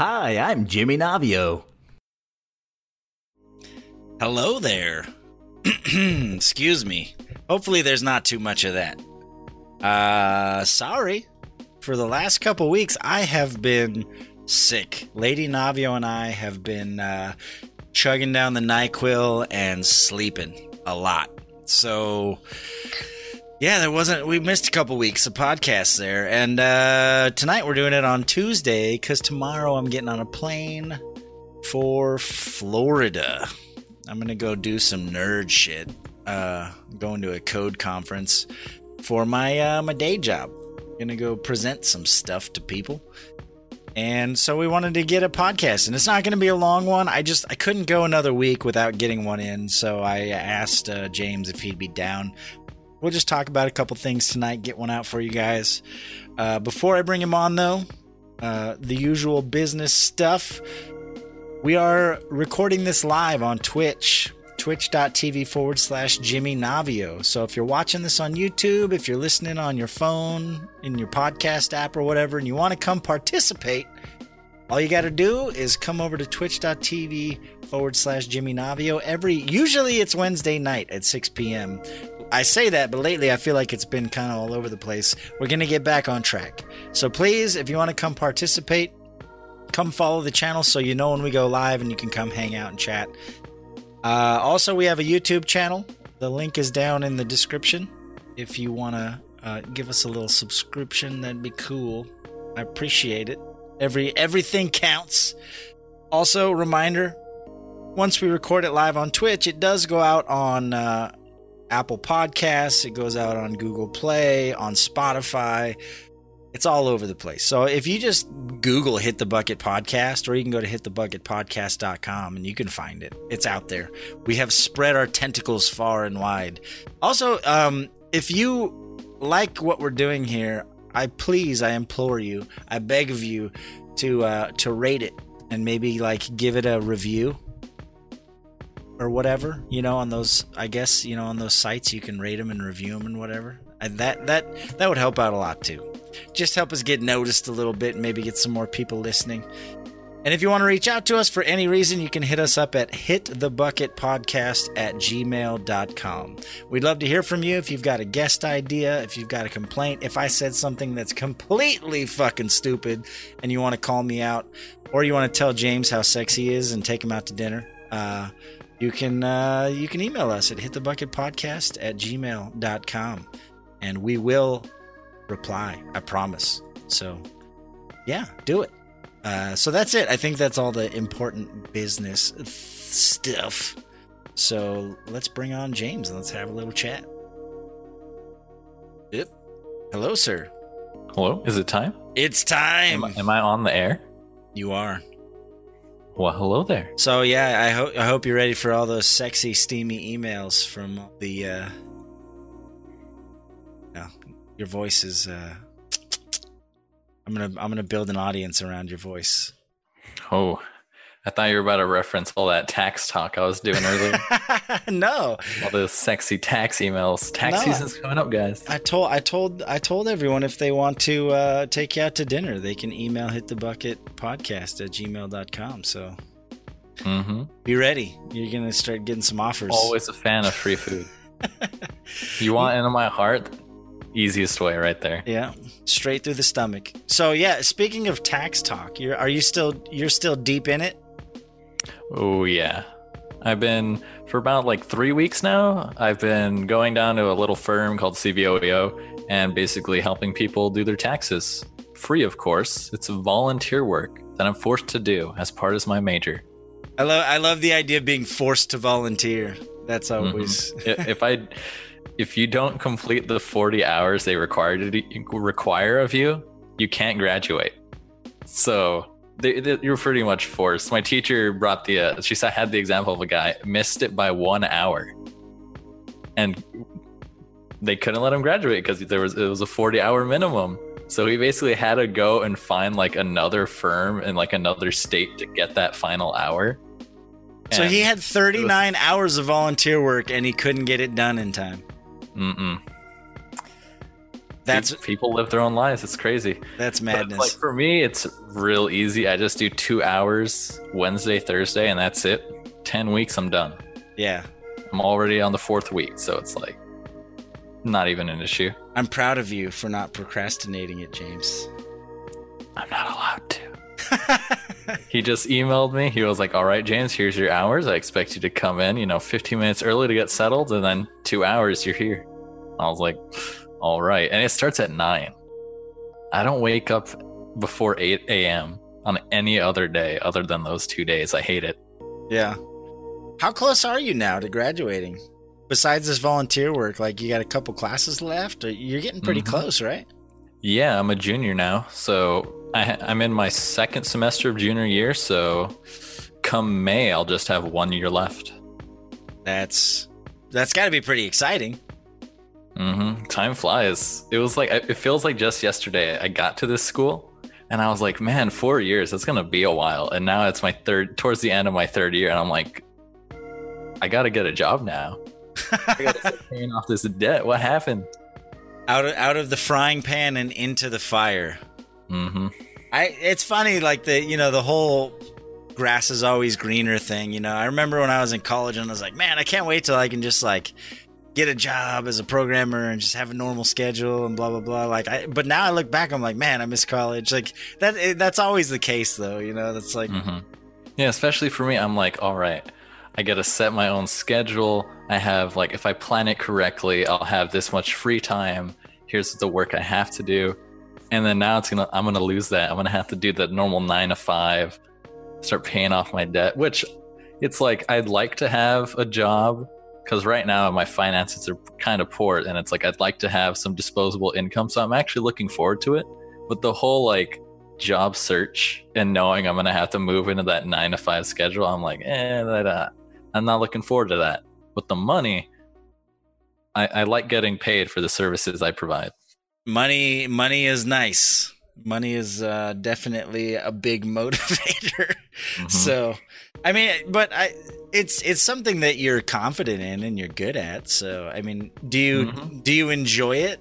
Hi, I'm Jimmy Navio. Hello there. Excuse me. Hopefully there's not too much of that. Sorry. For the last couple weeks, I have been sick. Lady Navio and I have been chugging down the NyQuil and sleeping a lot. So, yeah, we missed a couple weeks of podcasts there. And tonight we're doing it on Tuesday because tomorrow I'm getting on a plane for Florida. I'm going to go do some nerd shit. Going to a code conference for my day job. Gonna go present some stuff to people, and so we wanted to get a podcast, and it's not gonna be a long one. I couldn't go another week without getting one in, so I asked James if he'd be down. We'll just talk about a couple things tonight, get one out for you guys. Before I bring him on, though, the usual business stuff. We are recording this live on Twitch. twitch.tv/Jimmy Navio. So if you're watching this on YouTube, if you're listening on your phone, in your podcast app or whatever, and you want to come participate, all you got to do is come over to twitch.tv/Jimmy Navio. Usually it's Wednesday night at 6 p.m. I say that, but lately I feel like it's been kind of all over the place. We're going to get back on track. So please, if you want to come participate, come follow the channel so you know when we go live and you can come hang out and chat. Also, we have a YouTube channel. The link is down in the description. If you want to give us a little subscription, that'd be cool. I appreciate it. Everything counts. Also, reminder, once we record it live on Twitch, it does go out on Apple Podcasts. It goes out on Google Play, on Spotify. It's all over the place. So if you just Google Hit the Bucket Podcast, or you can go to hitthebucketpodcast.com and you can find it. It's out there. We have spread our tentacles far and wide. Also, if you like what we're doing here, I implore you, I beg of you to rate it and maybe like give it a review or whatever. You know, on those, I guess, you know, on those sites you can rate them and review them and whatever. That would help out a lot too. Just help us get noticed a little bit and maybe get some more people listening. And if you want to reach out to us for any reason, you can hit us up at hitthebucketpodcast@gmail.com. We'd love to hear from you if you've got a guest idea, if you've got a complaint, if I said something that's completely fucking stupid and you want to call me out, or you want to tell James how sexy he is and take him out to dinner, you can email us at hitthebucketpodcast@gmail.com and we will reply, I promise. So yeah, do it. So that's it. I think that's all the important business stuff. So let's bring on James and let's have a little chat. Yep. Hello, sir. Hello. Is it time? It's time. Am I on the air? You are. Well, hello there. So yeah, I hope you're ready for all those sexy, steamy emails from the Your voice is. I'm gonna build an audience around your voice. Oh, I thought you were about to reference all that tax talk I was doing earlier. No, all those sexy tax emails. Tax season's coming up, guys. I told everyone if they want to take you out to dinner, they can email hitthebucketpodcast@gmail.com. So be ready. You're gonna start getting some offers. Always a fan of free food. You want into my heart. Easiest way right there. Yeah, straight through the stomach. So yeah, speaking of tax talk, you're still deep in it? Oh yeah, I've been for about like 3 weeks now. I've been going down to a little firm called CVOEO and basically helping people do their taxes free, of course. It's volunteer work that I'm forced to do as part of my major. I love the idea of being forced to volunteer. That's always If you don't complete the 40 hours they require of you, you can't graduate. So you're pretty much forced. My teacher brought she had the example of a guy, missed it by 1 hour. And they couldn't let him graduate because it was a 40-hour minimum. So he basically had to go and find like another firm in like another state to get that final hour. So he had 39 hours of volunteer work and he couldn't get it done in time. That's people live their own lives. It's crazy. That's madness. Like for me, it's real easy. I just do 2 hours Wednesday, Thursday, and that's it. 10 weeks, I'm done. Yeah, I'm already on the 4th week, so it's like not even an issue. I'm proud of you for not procrastinating it, James. I'm not allowed to. He just emailed me. He was like, all right, James, here's your hours. I expect you to come in, 15 minutes early to get settled. And then 2 hours, you're here. I was like, all right. And it starts at 9. I don't wake up before 8 a.m. on any other day other than those 2 days. I hate it. Yeah. How close are you now to graduating? Besides this volunteer work, you got a couple classes left? Or you're getting pretty close, right? Yeah, I'm a junior now. So I'm in my 2nd semester of junior year, so come May, I'll just have 1 year left. That's got to be pretty exciting. Mm-hmm. Time flies. It feels like just yesterday I got to this school, and I was like, man, 4 years, that's going to be a while. And now it's towards the end of my 3rd year, and I'm like, I got to get a job now. I got to start paying off this debt. What happened? Out of the frying pan and into the fire. Mm-hmm. It's funny, the whole grass is always greener thing. I remember when I was in college and I was like, man, I can't wait till I can just get a job as a programmer and just have a normal schedule and blah, blah, blah. But now I look back, I'm like, man, I miss college. That's always the case though. That's like, mm-hmm. Yeah, especially for me, I'm like, all right, I got to set my own schedule. I have if I plan it correctly, I'll have this much free time. Here's the work I have to do. And then now I'm going to lose that. I'm going to have to do the normal 9 to 5, start paying off my debt, which it's I'd like to have a job because right now my finances are kind of poor and it's I'd like to have some disposable income. So I'm actually looking forward to it. But the whole job search and knowing I'm going to have to move into that 9 to 5 schedule, I'm like, I'm not looking forward to that. But the money, I like getting paid for the services I provide. Money is nice. Money is definitely a big motivator. Mm-hmm. So, I mean, but it's something that you're confident in and you're good at. So, I mean, do you enjoy it?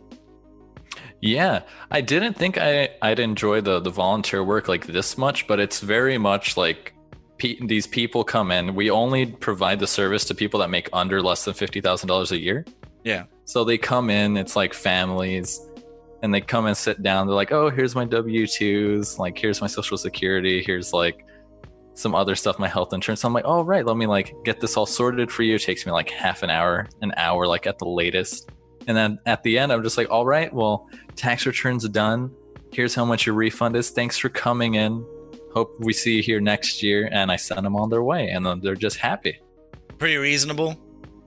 Yeah, I didn't think I'd enjoy the volunteer work this much, but it's very much these people come in. We only provide the service to people that make under less than $50,000 a year. Yeah. So they come in. It's families. And they come and sit down. They're like, oh, here's my W-2s. Here's my Social Security. Here's some other stuff, my health insurance. So I'm like, oh, right. Let me get this all sorted for you. It takes me half an hour, at the latest. And then at the end, I'm just like, all right, well, tax return's done. Here's how much your refund is. Thanks for coming in. Hope we see you here next year. And I send them on their way. And then they're just happy. Pretty reasonable.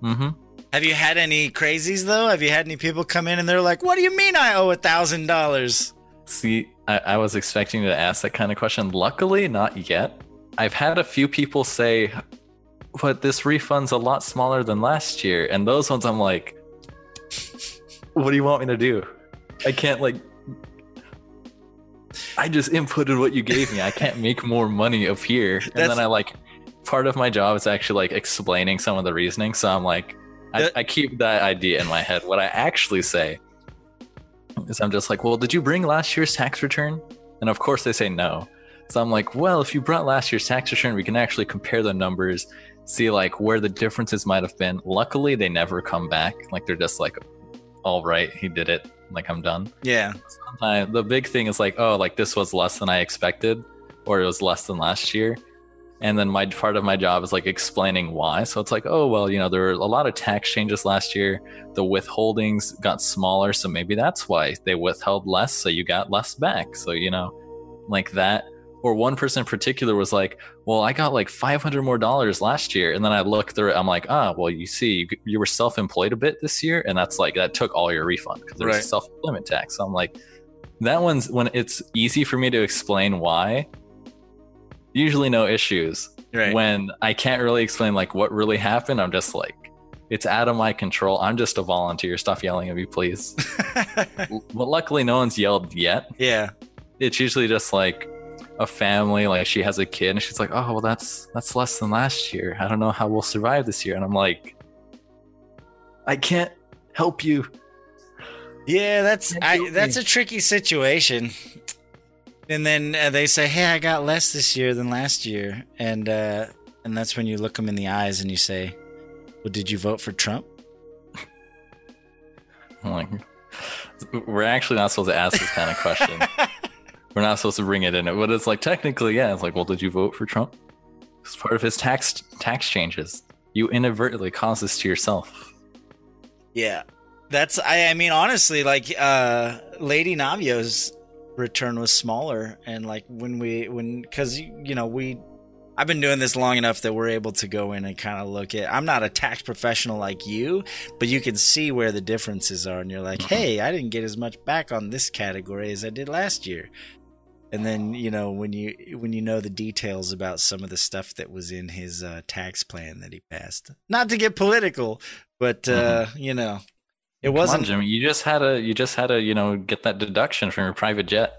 Mm-hmm. Have you had any crazies, though? Have you had any people come in and they're like, what do you mean I owe $1,000? See, I was expecting to ask that kind of question. Luckily, not yet. I've had a few people say, but this refund's a lot smaller than last year. And those ones I'm like, what do you want me to do? I can't, I just inputted what you gave me. I can't make more money up here. And then part of my job is actually, explaining some of the reasoning. So I'm like, I keep that idea in my head. What I actually say is I'm just like, well, did you bring last year's tax return? And of course they say no. So I'm like, well, if you brought last year's tax return, we can actually compare the numbers, see where the differences might have been. Luckily, they never come back. They're just like, all right, he did it. I'm done. Yeah. Sometimes the big thing is this was less than I expected, or it was less than last year. And then my part of my job is explaining why. So it's oh, well, there were a lot of tax changes last year. The withholdings got smaller. So maybe that's why they withheld less. So you got less back. So, that. Or one person in particular was like, well, I got $500 more last year. And then I look through it. I'm like, ah, well, you see, you were self-employed a bit this year. And that's that took all your refund because there was a self-employment tax. So I'm like, that one's when it's easy for me to explain why. Usually no issues. Right. When I can't really explain what really happened, I'm just it's out of my control. I'm just a volunteer. Stop yelling at me, please. But luckily no one's yelled yet. Yeah. It's usually just a family, she has a kid and she's like, oh, well, that's less than last year. I don't know how we'll survive this year. And I'm like, I can't help you. Yeah, that's a tricky situation. And then they say, hey, I got less this year than last year. And that's when you look them in the eyes and you say, well, did you vote for Trump? I'm like, we're actually not supposed to ask this kind of question. We're not supposed to bring it in. But it's like, technically, yeah. It's like, well, did you vote for Trump? It's part of his tax changes. You inadvertently caused this to yourself. Yeah. That's, I mean, honestly, like, Lady Navio's return was smaller. And like because, you know, I've been doing this long enough that we're able to go in and kind of look at, I'm not a tax professional like you, but you can see where the differences are. And you're like, hey, I didn't get as much back on this category as I did last year. And then, you know, when you know the details about some of the stuff that was in his tax plan that he passed, not to get political, but, you know, it wasn't. Come on, Jimmy, you just had to, you know, get that deduction from your private jet.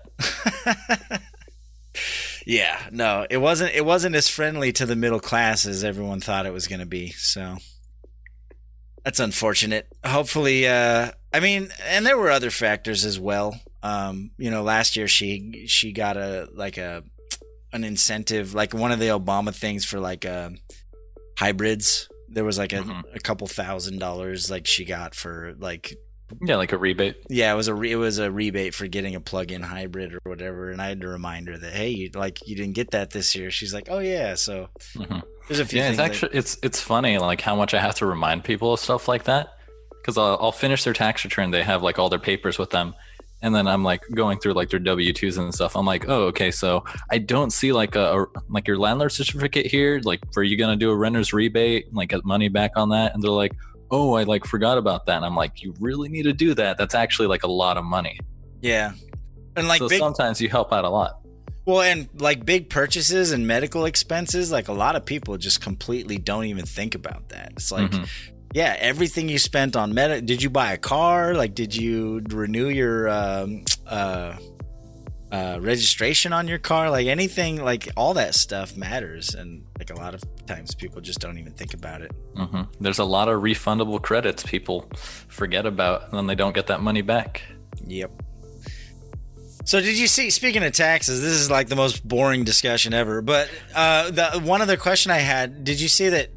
Yeah, no, it wasn't as friendly to the middle class as everyone thought it was going to be. So that's unfortunate. Hopefully, I mean, and there were other factors as well. You know, last year she got an incentive, like one of the Obama things for like hybrids. There was like a couple $1,000 like she got for like, yeah, like a rebate. Yeah, it was a rebate for getting a plug-in hybrid or whatever. And I had to remind her that, hey, you didn't get that this year. She's like, oh yeah. So there's a few. Yeah, things it's funny like how much I have to remind people of stuff like that, because I'll finish their tax return. They have like all their papers with them. And then I'm like going through like their W-2s and stuff. I'm like, oh, okay. So I don't see like like your landlord certificate here. Like, are you gonna do a renter's rebate? Like, get money back on that? And they're like, oh, I like forgot about that. And I'm like, you really need to do that. That's actually like a lot of money. Yeah, and like so sometimes you help out a lot. Well, and like big purchases and medical expenses, like a lot of people just completely don't even think about that. It's like. Yeah, everything you spent on did you buy a car? Like, did you renew your registration on your car? Like anything, like all that stuff matters. And like a lot of times people just don't even think about it. There's a lot of refundable credits people forget about, and then they don't get that money back. Yep. So did you see, speaking of taxes, this is like the most boring discussion ever, but the one other question I had, did you see that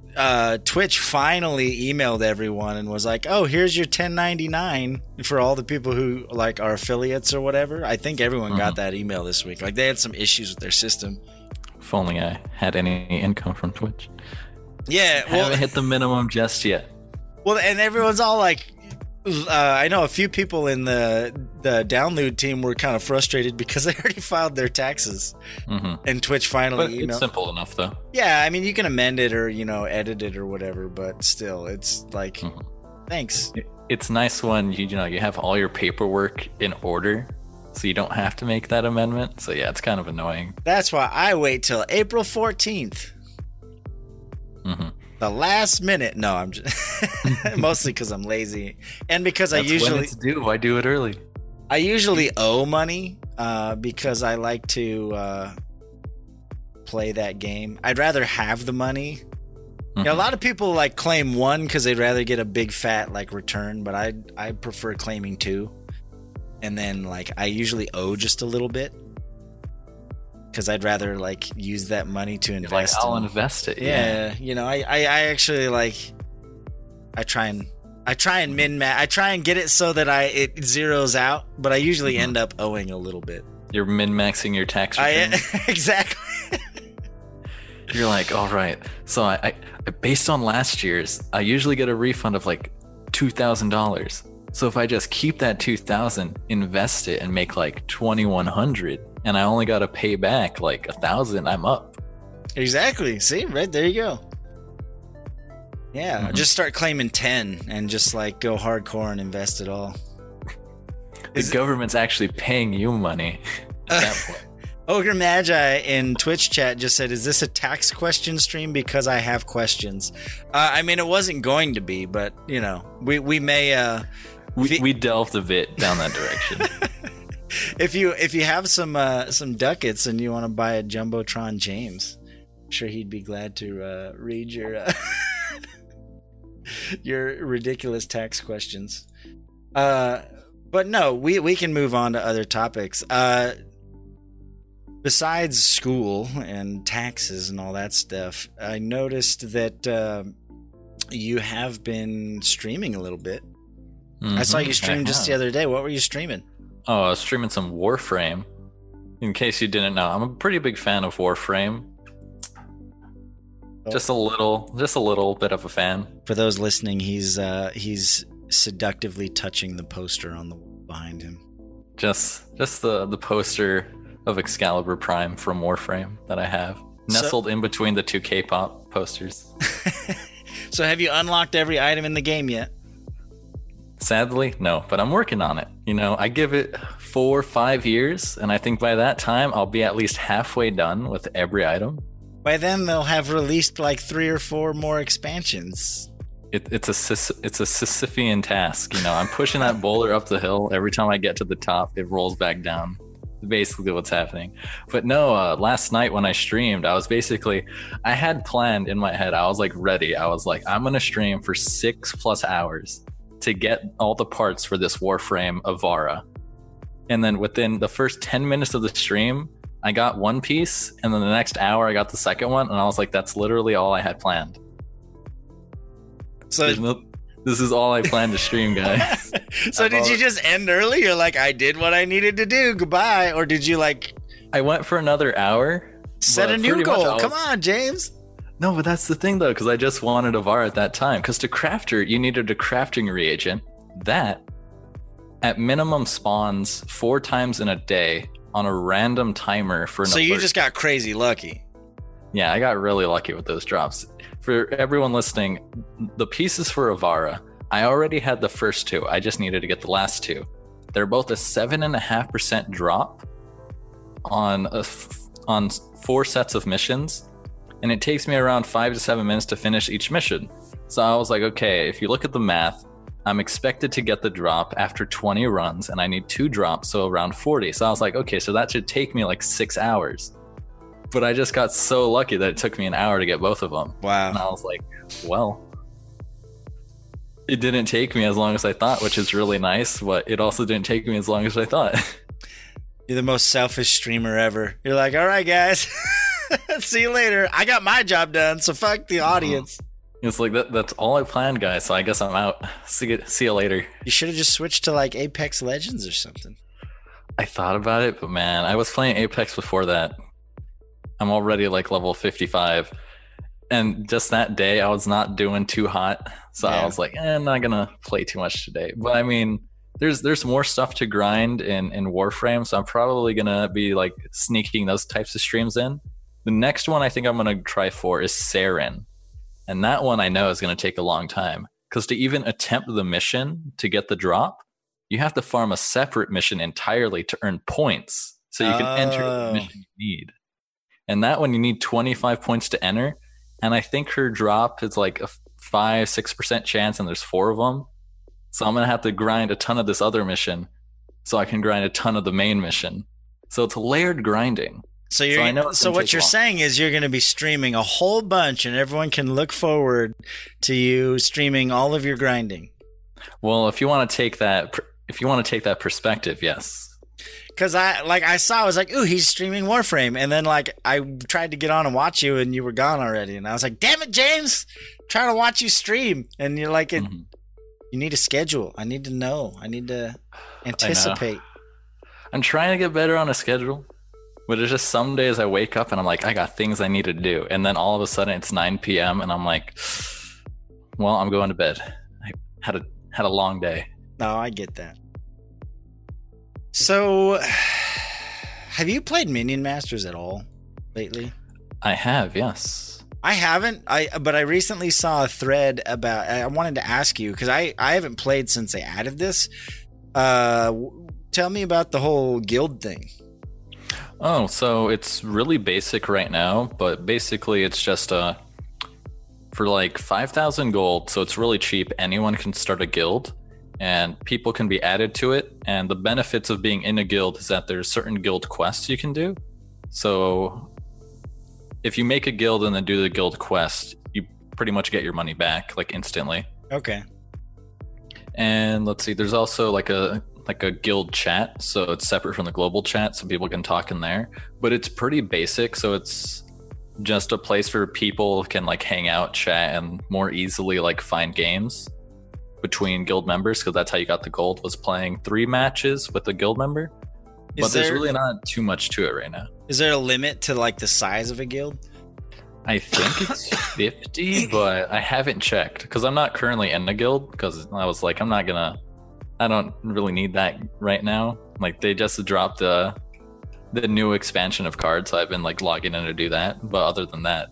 Twitch finally emailed everyone and was like, oh, here's your $10.99 for all the people who like are affiliates or whatever. I think everyone got that email this week. Like they had some issues with their system. If only I had any income from Twitch. Yeah. Well, I haven't hit the minimum just yet. Well, and everyone's all like, I know a few people in the download team were kind of frustrated because they already filed their taxes, and Twitch finally. But it's simple enough, though. Yeah, I mean, you can amend it or you know edit it or whatever, but still, it's like, thanks. It's nice when you have all your paperwork in order, so you don't have to make that amendment. So yeah, it's kind of annoying. That's why I wait till April 14th. The last minute. No, I'm just mostly because I'm lazy and because I do it early. I usually owe money because I like to play that game. I'd rather have the money. You know, a lot of people like claim one because they'd rather get a big fat like return, but I prefer claiming two. And then like I usually owe just a little bit. Because I'd rather like use that money to invest. Like, I'll invest it. Yeah, you know, I actually like, I try and min-max. I try and get it so that it zeros out, but I usually end up owing a little bit. You're min-maxing your tax return. Exactly. You're like, all right. So I based on last year's, I usually get a refund of like $2,000. So if I just keep that $2,000, invest it, and make like $2,100. And I only got to pay back like $1,000. I'm up. Exactly. See, right there you go. Yeah, just start claiming 10 and just like go hardcore and invest it all. The government's actually paying you money at that point. Ogre Magi in Twitch chat just said, "Is this a tax question stream? Because I have questions." I mean, it wasn't going to be, but you know, we may we delved a bit down that direction. If you have some ducats and you want to buy a Jumbotron James, I'm sure he'd be glad to read your ridiculous tax questions. But no, we can move on to other topics. Besides school and taxes and all that stuff, I noticed that you have been streaming a little bit. Mm-hmm. I saw you stream just the other day. What were you streaming? Oh, I was streaming some Warframe. In case you didn't know, I'm a pretty big fan of Warframe. Oh. Just a little bit of a fan. For those listening, he's seductively touching the poster on the wall behind him. Just the poster of Excalibur Prime from Warframe that I have nestled in between the two K-pop posters. So have you unlocked every item in the game yet? Sadly, no, but I'm working on it. You know, I give it 4 or 5 years, and I think by that time I'll be at least halfway done with every item. By then they'll have released like 3 or 4 more expansions. It's a Sisyphean task, you know. I'm pushing that boulder up the hill. Every time I get to the top, it rolls back down. Basically what's happening. But no, last night when I streamed, I had planned in my head, I was like ready. I was like, I'm gonna stream for 6+ hours to get all the parts for this Warframe Avara. And then within the first 10 minutes of the stream, I got one piece, and then the next hour I got the second one, and I was like, that's literally all I had planned. So this is all I planned to stream, guys. So did you just end early? You're like, I did what I needed to do. Goodbye. Or did you like... I went for another hour. Set a new goal. Come on, James. No, but that's the thing, though, because I just wanted Avara at that time. Because to craft her, you needed a crafting reagent that, at minimum, spawns 4 times in a day on a random timer for an alert. So you just got crazy lucky. Yeah, I got really lucky with those drops. For everyone listening, the pieces for Avara, I already had the first 2. I just needed to get the last 2. They're both a 7.5% drop on 4 sets of missions. And it takes me around 5 to 7 minutes to finish each mission. So I was like, okay, if you look at the math, I'm expected to get the drop after 20 runs and I need 2 drops, so around 40. So I was like, okay, so that should take me like 6 hours. But I just got so lucky that it took me an hour to get both of them. Wow. And I was like, well, it didn't take me as long as I thought, which is really nice, but it also didn't take me as long as I thought. You're the most selfish streamer ever. You're like, all right, guys, see you later. I got my job done, so fuck the audience. It's like, that's all I planned, guys, so I guess I'm out. See you later. You should have just switched to like Apex Legends or something. I thought about it, but man, I was playing Apex before that. I'm already like level 55. And just that day, I was not doing too hot. So yeah. I was like, I'm not going to play too much today. But I mean, there's more stuff to grind in Warframe. So I'm probably going to be like sneaking those types of streams in. The next one I think I'm going to try for is Saren. And that one I know is going to take a long time. Because to even attempt the mission to get the drop, you have to farm a separate mission entirely to earn points. So you can enter the mission you need. And that one, you need 25 points to enter. And I think her drop is like a 5, 6% chance, and there's 4 of them. So I'm going to have to grind a ton of this other mission so I can grind a ton of the main mission. So it's layered grinding. So what you're saying is you're going to be streaming a whole bunch, and everyone can look forward to you streaming all of your grinding. Well, if you want to take that perspective, yes. Because I was like, ooh, he's streaming Warframe. And then like I tried to get on and watch you, and you were gone already. And I was like, damn it, James, I'm trying to watch you stream. And you're like, You need a schedule. I need to know. I need to anticipate. I'm trying to get better on a schedule. But it's just some days I wake up and I'm like, I got things I need to do. And then all of a sudden it's 9 p.m. and I'm like, well, I'm going to bed. I had a long day. No, I get that. So, have you played Minion Masters at all lately? I have, yes. I haven't, but I recently saw a thread about, I wanted to ask you, because I haven't played since they added this. Tell me about the whole guild thing. Oh, so it's really basic right now, but basically it's just for like 5,000 gold, so it's really cheap. Anyone can start a guild. And people can be added to it. And the benefits of being in a guild is that there's certain guild quests you can do. So if you make a guild and then do the guild quest, you pretty much get your money back like instantly. Okay. And let's see, there's also like a like a guild chat, so it's separate from the global chat, so people can talk in there, but it's pretty basic. So it's just a place where people can like hang out, chat, and more easily like find games between guild members, because that's how you got the gold, was playing 3 matches with a guild member. But there's really not too much to it right now. Is there a limit to like the size of a guild? I think it's 50, but I haven't checked because I'm not currently in a guild, because I was like, I don't really need that right now. Like they just dropped the new expansion of cards, so I've been like logging in to do that. But other than that,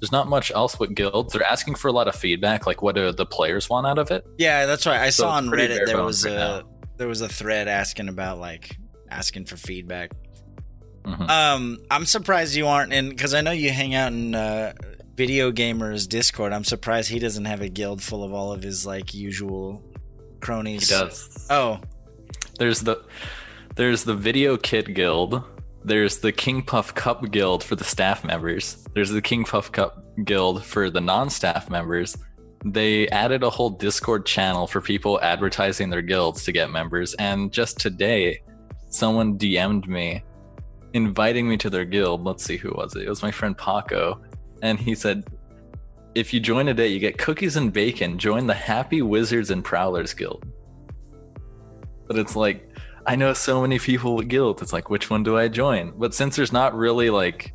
there's not much else with guilds. They're asking for a lot of feedback, like what do the players want out of it? Yeah, that's right. I saw on Reddit there was a thread asking about like asking for feedback. Mm-hmm. I'm surprised you aren't in, because I know you hang out in Video Gamer's Discord. I'm surprised he doesn't have a guild full of all of his like usual cronies. He does. Oh, there's the Video Kid Guild. There's the King Puff Cup Guild for the staff members. There's the King Puff Cup Guild for the non-staff members. They added a whole Discord channel for people advertising their guilds to get members. And just today, someone DM'd me inviting me to their guild. Let's see, who was it? It was my friend Paco. And he said, if you join today, you get cookies and bacon. Join the Happy Wizards and Prowlers Guild. But it's like, I know so many people with guilds. It's like, which one do I join? But since there's not really like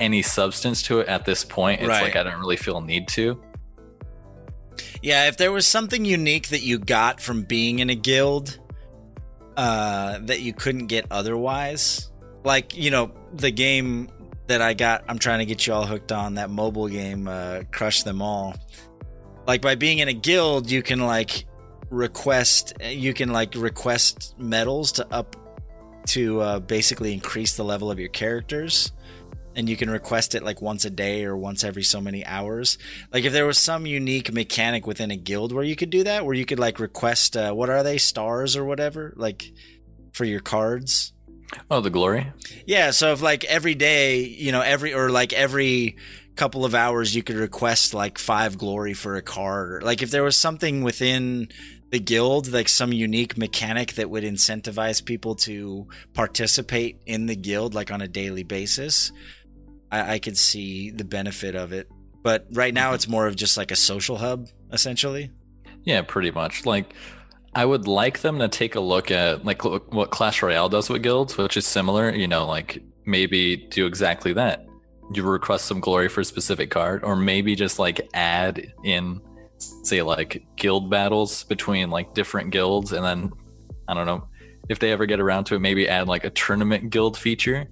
any substance to it at this point, it's like, I don't really feel a need to. Yeah, if there was something unique that you got from being in a guild that you couldn't get otherwise, like, you know, the game that I got, I'm trying to get you all hooked on that mobile game, Crush Them All. Like by being in a guild, you can like request medals to up to basically increase the level of your characters, and you can request it like once a day or once every so many hours. Like if there was some unique mechanic within a guild where you could do that, where you could like request what are they, stars or whatever, like for your cards. Oh, the glory. Yeah, so if like every day, you know, every couple of hours you could request like 5 glory for a card, or like if there was something within the guild, like some unique mechanic that would incentivize people to participate in the guild like on a daily basis, I could see the benefit of it. But right now it's more of just like a social hub essentially. Yeah, pretty much. Like I would like them to take a look at like what Clash Royale does with guilds, which is similar, you know, like maybe do exactly that. You request some glory for a specific card, or maybe just like add in, say, like guild battles between like different guilds, and then I don't know if they ever get around to it, maybe add like a tournament guild feature.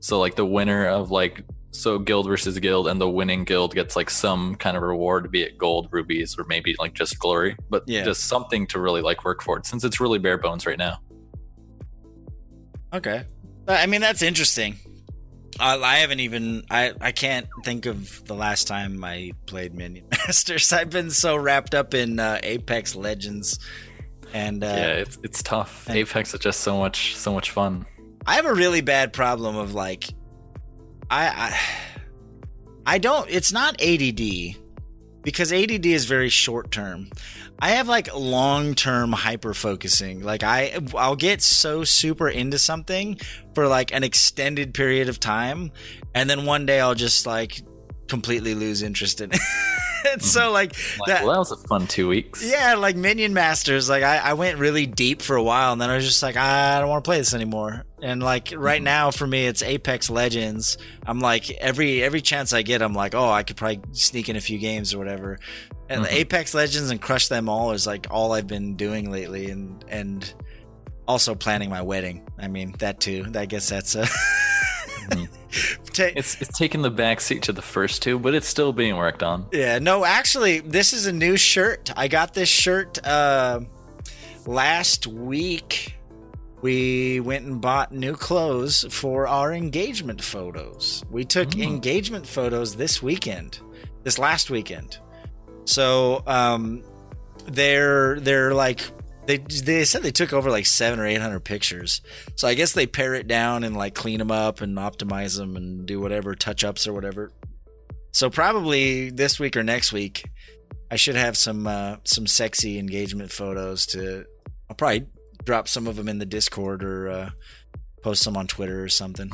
So like the winner of like, so guild versus guild, and the winning guild gets like some kind of reward, be it gold, rubies, or maybe like just glory, but yeah, just something to really like work for it, since it's really bare bones right now. Okay, I mean, that's interesting. I haven't even... I can't think of the last time I played Minion Masters. I've been so wrapped up in Apex Legends. And yeah, it's tough. Apex is just so much fun. I have a really bad problem of like... I don't... It's not ADD, because ADD is very short term. I have like long term hyper focusing. Like I'll get so super into something for like an extended period of time, and then one day I'll just like completely lose interest in it. Mm-hmm. So like that, well, that was a fun 2 weeks. Yeah, like Minion Masters. Like I went really deep for a while, and then I was just like, I don't want to play this anymore. And like right now for me, it's Apex Legends. I'm like every chance I get, I'm like, oh, I could probably sneak in a few games or whatever. And Apex Legends and Crush Them All is like all I've been doing lately, and also planning my wedding. I mean, that too. I guess that's a... It's taking the backseat to the first two, but it's still being worked on. Yeah, no, actually, this is a new shirt. I got this shirt last week. We went and bought new clothes for our engagement photos. We took engagement photos this last weekend. So they're like... They said they took over like 700 or 800 pictures. So I guess they pare it down and like clean them up and optimize them and do whatever touch-ups or whatever. So probably this week or next week, I should have some sexy engagement photos to... I'll probably drop some of them in the Discord or post them on Twitter or something.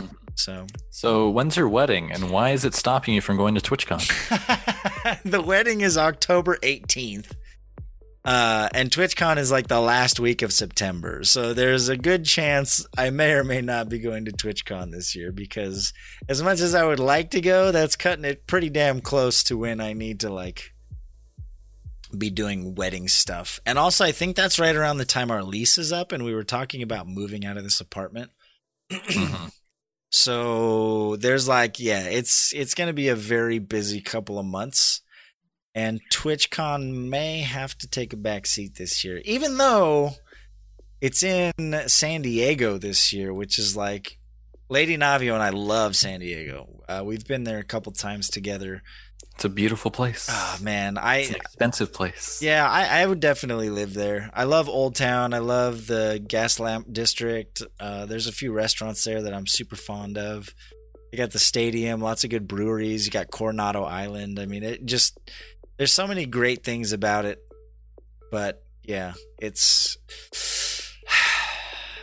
So when's your wedding, and why is it stopping you from going to TwitchCon? The wedding is October 18th. And TwitchCon is like the last week of September. So there's a good chance I may or may not be going to TwitchCon this year, because as much as I would like to go, that's cutting it pretty damn close to when I need to like be doing wedding stuff. And also I think that's right around the time our lease is up, and we were talking about moving out of this apartment. Mm-hmm. So there's like, yeah, it's going to be a very busy couple of months. And TwitchCon may have to take a back seat this year, even though it's in San Diego this year, which is like, Lady Navio and I love San Diego. We've been there a couple times together. It's a beautiful place. Oh, man. It's an expensive place. Yeah, I would definitely live there. I love Old Town. I love the Gas Lamp District. There's a few restaurants there that I'm super fond of. You got the stadium, lots of good breweries. You got Coronado Island. I mean, it just... There's so many great things about it, but yeah, it's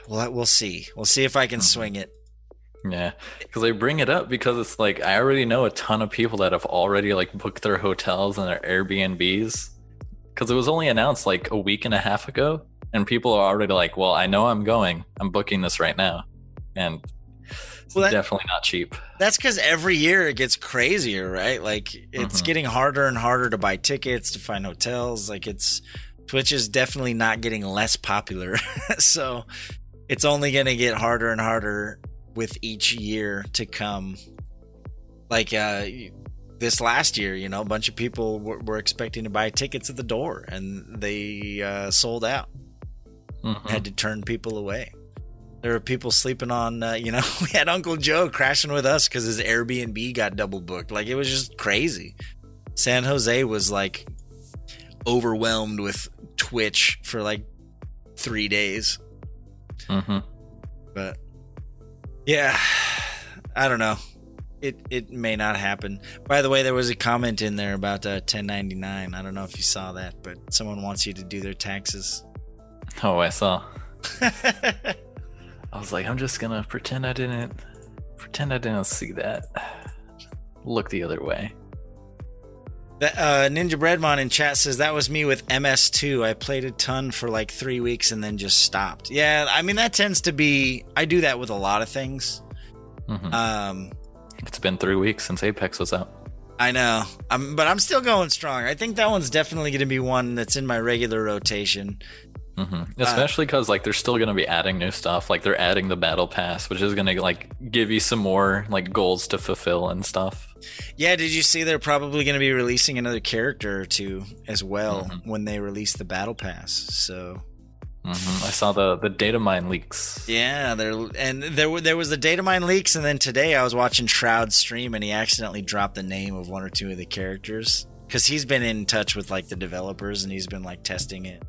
well, we'll see. We'll see if I can swing it. Yeah, because I bring it up because it's like I already know a ton of people that have already like booked their hotels and their Airbnbs, because it was only announced like a week and a half ago, and people are already like, "Well, I know I'm going. I'm booking this right now," and definitely not cheap. That's because every year it gets crazier, right? Like it's getting harder and harder to buy tickets, to find hotels. Like Twitch is definitely not getting less popular. So it's only going to get harder and harder with each year to come. Like this last year, you know, a bunch of people were expecting to buy tickets at the door, and they sold out. Mm-hmm. Had to turn people away. There were people sleeping on, we had Uncle Joe crashing with us because his Airbnb got double booked. Like, it was just crazy. San Jose was, like, overwhelmed with Twitch for, like, 3 days. Mm-hmm. But, yeah, I don't know. It may not happen. By the way, there was a comment in there about 1099. I don't know if you saw that, but someone wants you to do their taxes. Oh, I saw. I was like, I'm just gonna pretend I didn't see that. Look the other way. Ninja Breadmon in chat says that was me with MS2. I played a ton for like 3 weeks and then just stopped. Yeah, I mean that tends to be. I do that with a lot of things. Mm-hmm. It's been 3 weeks since Apex was out. I know, but I'm still going strong. I think that one's definitely going to be one that's in my regular rotation. Mm-hmm. Especially because like they're still going to be adding new stuff, like they're adding the battle pass, which is going to like give you some more like goals to fulfill and stuff. Yeah, did you see they're probably going to be releasing another character or two as well when they release the battle pass? So I saw the data mine leaks. Yeah, there was the data mine leaks, and then today I was watching Shroud's stream and he accidentally dropped the name of one or two of the characters because he's been in touch with like the developers and he's been like testing it.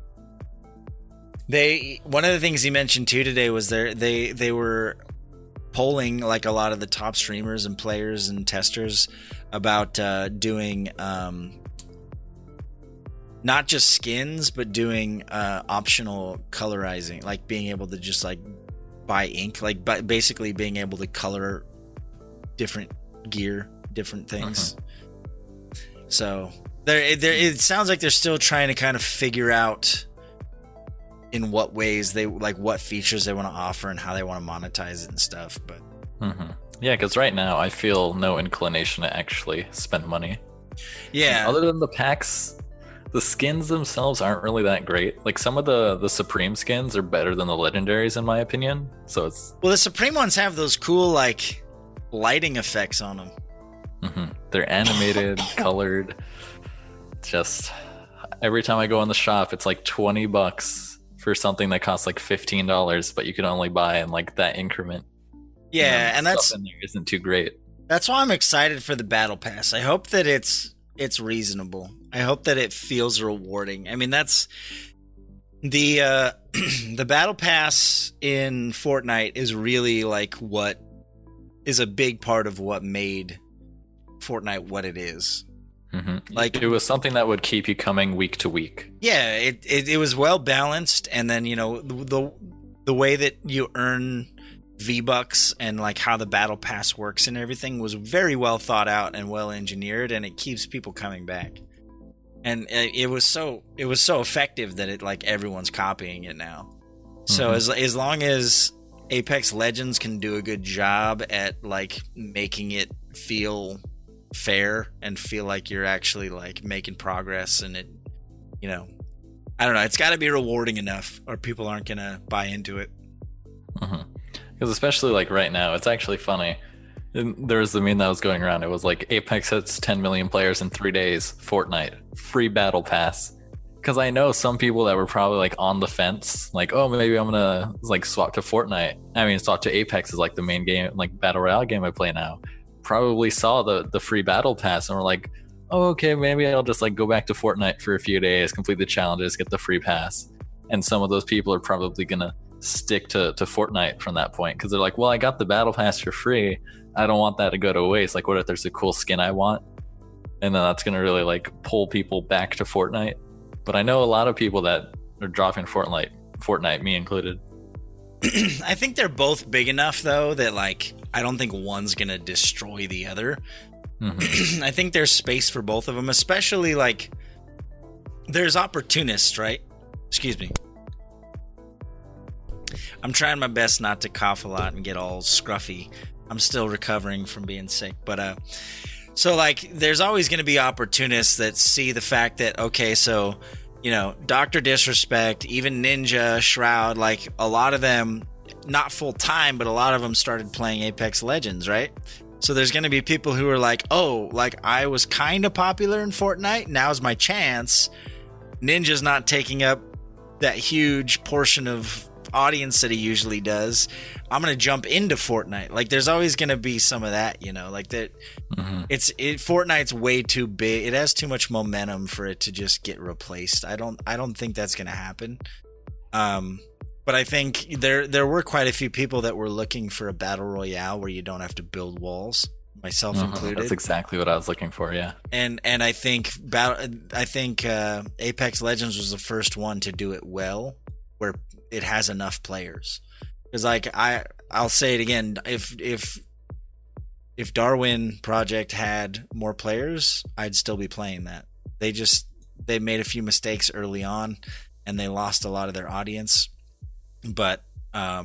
One of the things he mentioned too today was they were polling like a lot of the top streamers and players and testers about doing not just skins, but doing optional colorizing, like being able to just like buy ink, like basically being able to color different gear, different things. So it sounds like they're still trying to kind of figure out in what ways they like what features they want to offer and how they want to monetize it and stuff. But yeah, because right now I feel no inclination to actually spend money. Yeah. And other than the packs, the skins themselves aren't really that great. Like some of the Supreme skins are better than the legendaries in my opinion. So it's the Supreme ones have those cool like lighting effects on them. They're animated, colored. Just every time I go in the shop, it's like $20. For something that costs like $15, but you can only buy in like that increment. Yeah, and that's in there isn't too great. That's why I'm excited for the battle pass. I hope that it's reasonable. I hope that it feels rewarding. I mean, that's the the battle pass in Fortnite is really like what is a big part of what made Fortnite what it is. Mm-hmm. Like, it was something that would keep you coming week to week. Yeah, it was well balanced, and then, you know, the way that you earn V-Bucks and like how the battle pass works and everything was very well thought out and well engineered, and it keeps people coming back. And it was so effective that it, like, everyone's copying it now. Mm-hmm. So as long as Apex Legends can do a good job at, like, making it feel fair and feel like you're actually, like, making progress, and it, you know, I don't know, it's got to be rewarding enough or people aren't gonna buy into it. Mm-hmm. Because especially, like, right now, it's actually funny. There was the meme that was going around. It was like, Apex hits 10 million players in 3 days. Fortnite, free battle pass. Because I know some people that were probably, like, on the fence, like, oh, maybe I'm gonna, like, swap to Fortnite. I mean, swap to Apex is, like, the main game, like, battle royale game I play now. Probably saw the free battle pass and were like, oh, okay, maybe I'll just, like, go back to Fortnite for a few days, complete the challenges, get the free pass. And some of those people are probably gonna stick to Fortnite from that point, because they're like, well, I got the battle pass for free, I don't want that to go to waste. Like, what if there's a cool skin I want? And then that's gonna really, like, pull people back to Fortnite. But I know a lot of people that are dropping Fortnite, me included. I think they're both big enough, though, that, like, I don't think one's gonna destroy the other. Mm-hmm. I think there's space for both of them, especially, like, there's opportunists, right? Excuse me, I'm trying my best not to cough a lot and get all scruffy. I'm still recovering from being sick. But so, like, there's always going to be opportunists that see the fact that, okay, so, you know, Dr. Disrespect, even Ninja, Shroud, like, a lot of them, not full time, but a lot of them started playing Apex Legends, right? So there's going to be people who are like, oh, like, I was kind of popular in Fortnite, now's my chance. Ninja's not taking up that huge portion of audience that he usually does, I'm gonna jump into Fortnite. Like, there's always gonna be some of that, you know, like that. Mm-hmm. Fortnite's way too big. It has too much momentum for it to just get replaced. I don't think that's gonna happen. But I think there were quite a few people that were looking for a battle royale where you don't have to build walls, myself included. That's exactly what I was looking for. Yeah. And I think Apex Legends was the first one to do it well, where it has enough players. Because, like, I'll say it again, if Darwin Project had more players, I'd still be playing that. They made a few mistakes early on and they lost a lot of their audience. But right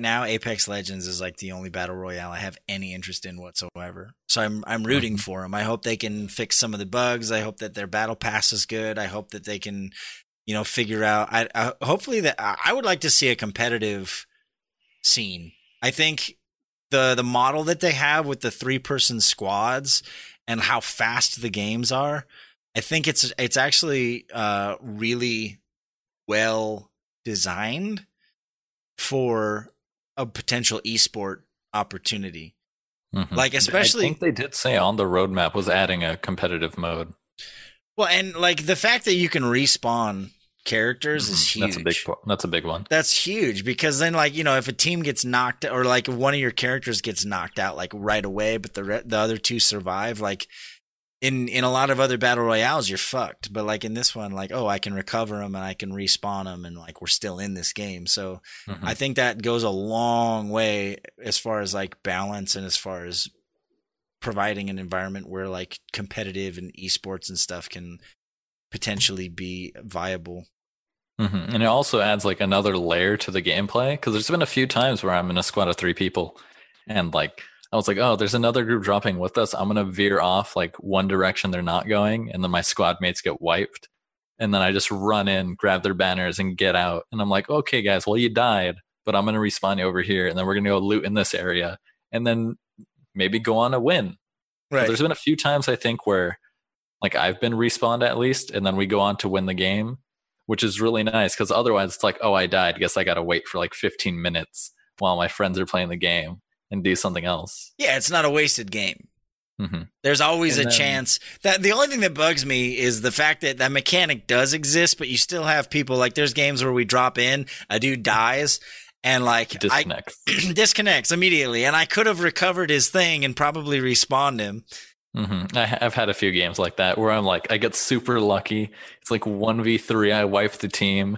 now, Apex Legends is, like, the only battle royale I have any interest in whatsoever. So I'm rooting for them. I hope they can fix some of the bugs. I hope that their battle pass is good. I hope that they can, you know, figure out. I would like to see a competitive scene. I think the model that they have with the 3-person squads and how fast the games are, I think it's actually really well designed for a potential esport opportunity. Mm-hmm. Like, especially, I think they did say on the roadmap was adding a competitive mode. Well, and, like, the fact that you can respawn characters is huge. That's a big one. That's huge, because then, like, you know, if a team gets knocked, or, like, one of your characters gets knocked out, like, right away, but the other two survive, like, in a lot of other battle royales, you're fucked. But, like, in this one, like, oh, I can recover them and I can respawn them, and, like, we're still in this game. So I think that goes a long way as far as, like, balance and as far as providing an environment where, like, competitive and esports and stuff can potentially be viable. Mm-hmm. And it also adds, like, another layer to the gameplay, because there's been a few times where I'm in a squad of 3 people and, like, I was like, oh, there's another group dropping with us. I'm going to veer off, like, one direction they're not going. And then my squad mates get wiped. And then I just run in, grab their banners, and get out. And I'm like, okay, guys, well, you died, but I'm going to respawn you over here. And then we're going to go loot in this area. And then maybe go on a win. Right. There's been a few times, I think, where, like, I've been respawned at least. And then we go on to win the game, which is really nice. Because otherwise it's like, oh, I died, guess I got to wait for, like, 15 minutes while my friends are playing the game and do something else. Yeah, it's not a wasted game. Mm-hmm. There's always a chance. That the only thing that bugs me is the fact that that mechanic does exist, but you still have people, like, there's games where we drop in, a dude dies, and, like, disconnects immediately, and I could have recovered his thing and probably respawned him, Mm-hmm. I've had a few games like that where I'm like, I get super lucky. It's like 1v3. I wipe the team,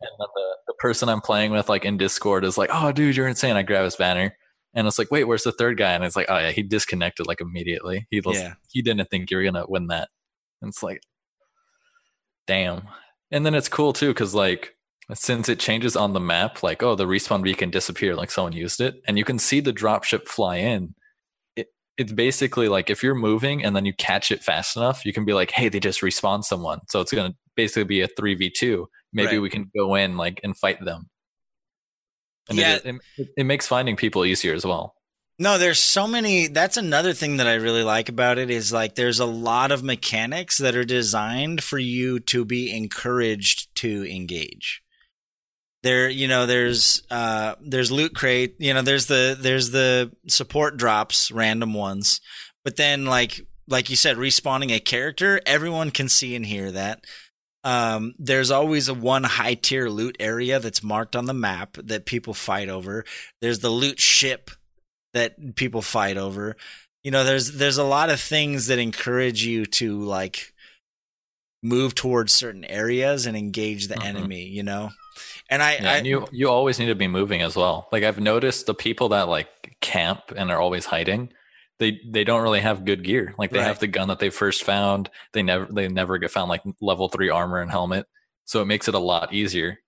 and then the person I'm playing with, like in Discord, is like, "Oh, dude, you're insane!" I grab his banner, and it's like, "Wait, where's the third guy?" And it's like, "Oh yeah, he disconnected like immediately. He didn't think you were gonna win that." And it's like, damn. And then it's cool too because like since it changes on the map, like oh, the respawn beacon disappeared, like someone used it, and you can see the dropship fly in. It's basically like if you're moving and then you catch it fast enough, you can be like, hey, they just respawned someone. So it's going to basically be a 3v2. Maybe we can go in like and fight them. And it makes finding people easier as well. No, there's so many. That's another thing that I really like about it is like there's a lot of mechanics that are designed for you to be encouraged to engage. There, you know, there's loot crate, you know, there's the support drops, random ones, but then like you said, respawning a character, everyone can see and hear that. There's always one high tier loot area that's marked on the map that people fight over. There's the loot ship that people fight over. You know, there's a lot of things that encourage you to like move towards certain areas and engage the enemy, you know? And you always need to be moving as well. Like I've noticed the people that like camp and are always hiding, they don't really have good gear. Like they have the gun that they first found. They never get found like level 3 armor and helmet. So it makes it a lot easier.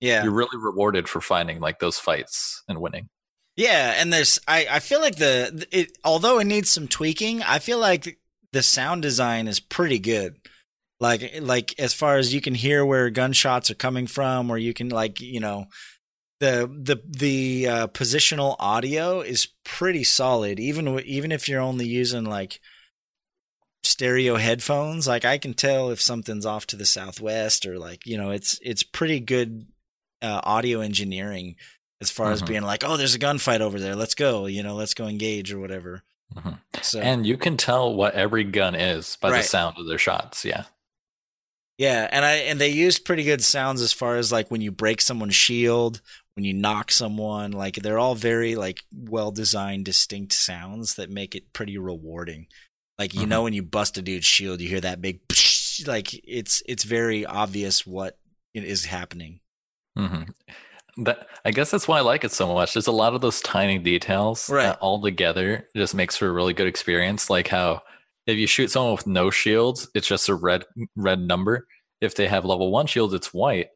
Yeah. You're really rewarded for finding like those fights and winning. Yeah, and there's I feel like although it needs some tweaking, I feel like the sound design is pretty good. Like as far as you can hear where gunshots are coming from, or you can like, you know, the positional audio is pretty solid. Even if you're only using like stereo headphones, like I can tell if something's off to the southwest or like, you know, it's pretty good audio engineering as far as being like, oh, there's a gunfight over there. Let's go, you know, let's go engage or whatever. So, and you can tell what every gun is by the sound of their shots. Yeah. Yeah, and they used pretty good sounds as far as like when you break someone's shield, when you knock someone, like they're all very like well-designed, distinct sounds that make it pretty rewarding. Like you know when you bust a dude's shield, you hear that big psh, like it's very obvious what is happening. That I guess that's why I like it so much. There's a lot of those tiny details that all together just makes for a really good experience, like how if you shoot someone with no shields, it's just a red number. If they have level 1 shields, it's white.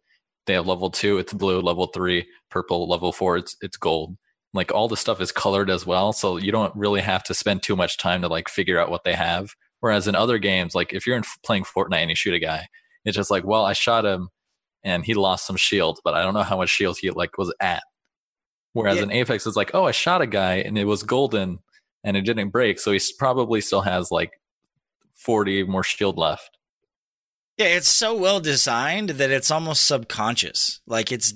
They have level 2, it's blue. Level 3, purple. Level 4, it's gold. Like all the stuff is colored as well, so you don't really have to spend too much time to like figure out what they have. Whereas in other games, like if you're playing Fortnite and you shoot a guy, it's just like, well, I shot him and he lost some shield, but I don't know how much shield he like was at. Whereas in Apex, it's like, oh, I shot a guy and it was golden and it didn't break, so he probably still has like 40 more shield left. Yeah, it's so well designed that it's almost subconscious. Like it's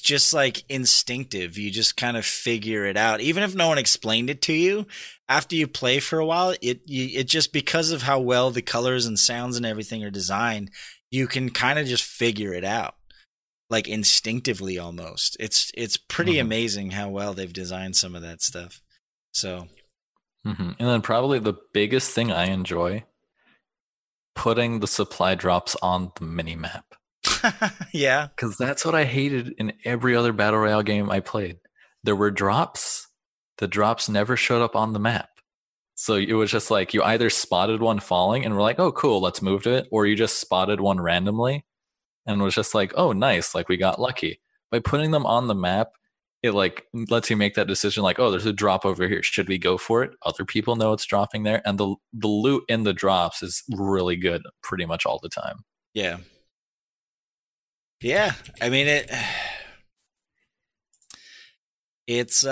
just like instinctive. You just kind of figure it out, even if no one explained it to you. After you play for a while, it just because of how well the colors and sounds and everything are designed, you can kind of just figure it out, like instinctively almost. It's pretty amazing how well they've designed some of that stuff. So, and then probably the biggest thing I enjoy, putting the supply drops on the mini map. Yeah. Because that's what I hated in every other battle royale game I played. There were drops. The drops never showed up on the map. So it was just like you either spotted one falling and were like, oh, cool, let's move to it. Or you just spotted one randomly and was just like, oh, nice, like we got lucky. By putting them on the map, it like lets you make that decision like, oh, there's a drop over here. Should we go for it? Other people know it's dropping there. And the loot in the drops is really good pretty much all the time. Yeah. Yeah. I mean, It's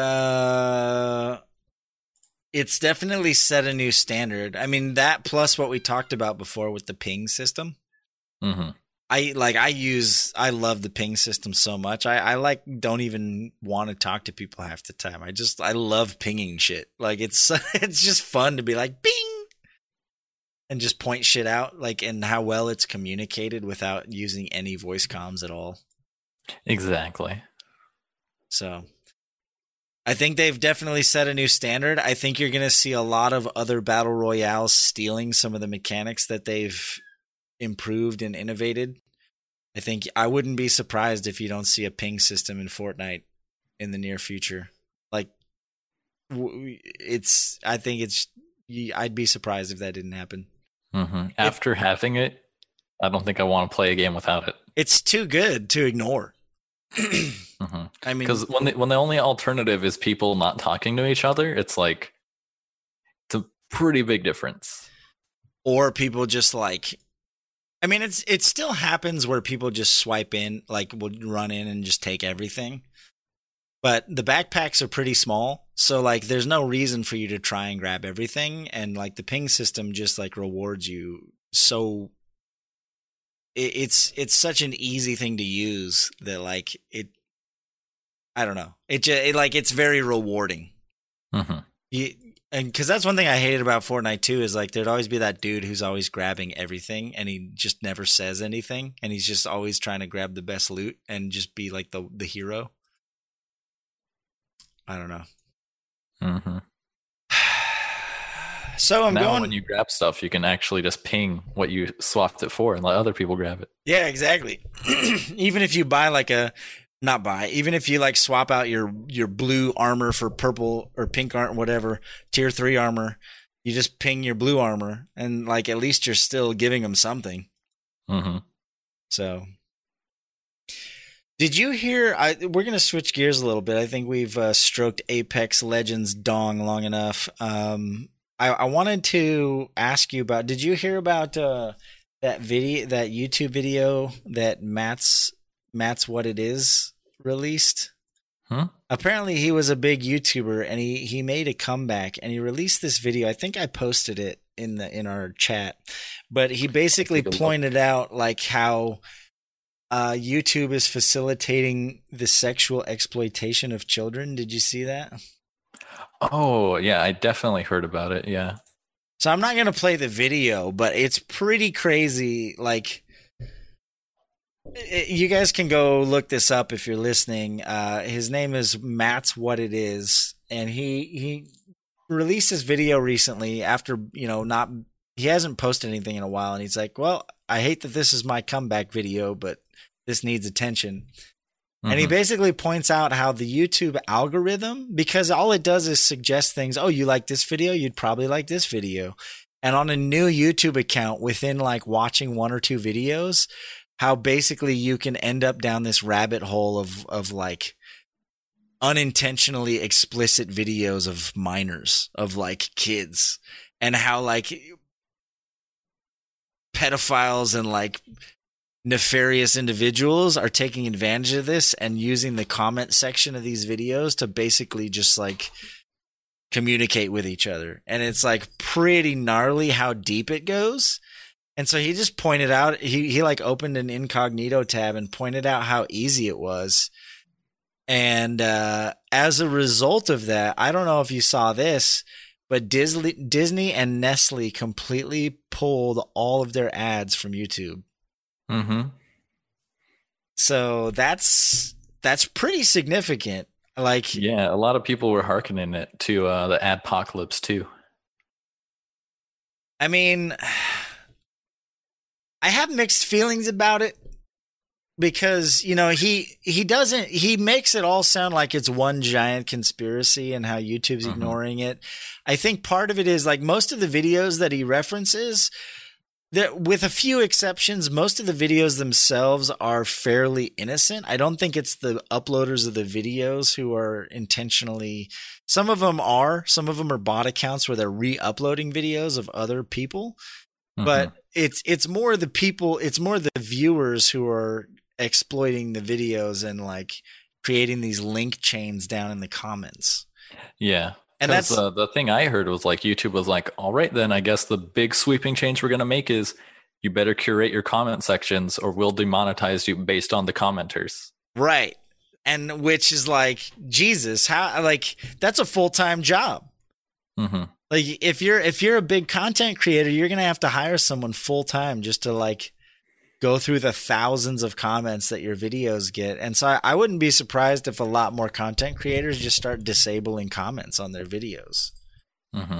definitely set a new standard. I mean, that plus what we talked about before with the ping system. I love the ping system so much. I like don't even want to talk to people half the time. I love pinging shit. Like it's just fun to be like bing and just point shit out, like, and how well it's communicated without using any voice comms at all. Exactly. So I think they've definitely set a new standard. I think you're going to see a lot of other battle royales stealing some of the mechanics that they've improved and innovated. I think I wouldn't be surprised if you don't see a ping system in Fortnite in the near future. Like, it's, I think it's, I'd be surprised if that didn't happen. Mm-hmm. After having it, I don't think I want to play a game without it. It's too good to ignore. Mm-hmm. I mean, because when the only alternative is people not talking to each other, it's like, it's a pretty big difference. Or people just like, I mean, it still happens where people just swipe in, like will run in and just take everything. But the backpacks are pretty small, so like there's no reason for you to try and grab everything, and like the ping system just like rewards you. So it's such an easy thing to use that like it, I don't know. It just it's very rewarding. Mm-hmm. And because that's one thing I hated about Fortnite too, is like there'd always be that dude who's always grabbing everything and he just never says anything, and he's just always trying to grab the best loot and just be like the hero. I don't know. Mm-hmm. So I'm now going. When you grab stuff, you can actually just ping what you swapped it for and let other people grab it. Yeah, exactly. Even if you buy like a, not buy, even if you like swap out your blue armor for purple or pink armor, whatever, tier 3 armor, you just ping your blue armor and like at least you're still giving them something. Mm-hmm. So. Did you hear? We're going to switch gears a little bit. I think we've stroked Apex Legends dong long enough. I wanted to ask you about, did you hear about that video, that YouTube video that Matt's What It Is released? Huh? Apparently he was a big YouTuber and he made a comeback and he released this video. I think I posted it in our chat, but he basically pointed out like how YouTube is facilitating the sexual exploitation of children. Did you see that? Oh, yeah, I definitely heard about it, yeah. So I'm not going to play the video, but it's pretty crazy. Like, you guys can go look this up if you're listening. His name is Matt's What It Is, and he released this video recently after, you know, not he hasn't posted anything in a while, and he's like, well, I hate that this is my comeback video, but this needs attention. Mm-hmm. And he basically points out how the YouTube algorithm, because all it does is suggest things. Oh, you like this video? You'd probably like this video. And on a new YouTube account, within like watching one or two videos, how basically you can end up down this rabbit hole of like unintentionally explicit videos of minors, of like kids, and how like pedophiles and like nefarious individuals are taking advantage of this and using the comment section of these videos to basically just like communicate with each other. And it's like pretty gnarly how deep it goes. And so he just pointed out, he like opened an incognito tab and pointed out how easy it was. And as a result of that, I don't know if you saw this, but Disney and Nestle completely pulled all of their ads from YouTube. Mm-hmm. So that's pretty significant. Like, yeah, a lot of people were hearkening it to the adpocalypse too. I mean, I have mixed feelings about it because, you know, he makes it all sound like it's one giant conspiracy and how YouTube's mm-hmm. ignoring it. I think part of it is like most of the videos that he references, with a few exceptions, most of the videos themselves are fairly innocent. I don't think it's the uploaders of the videos who are intentionally – some of them are. Some of them are bot accounts where they're re-uploading videos of other people. Mm-hmm. But it's more the people – it's more the viewers who are exploiting the videos and like creating these link chains down in the comments. Yeah. And that's the thing I heard was like YouTube was like, all right, then I guess the big sweeping change we're going to make is you better curate your comment sections or we'll demonetize you based on the commenters. Right. And which is like, Jesus, how like that's a full-time job. Mm-hmm. Like if you're a big content creator, you're going to have to hire someone full-time just to like go through the thousands of comments that your videos get. And so I wouldn't be surprised if a lot more content creators just start disabling comments on their videos. Mm-hmm.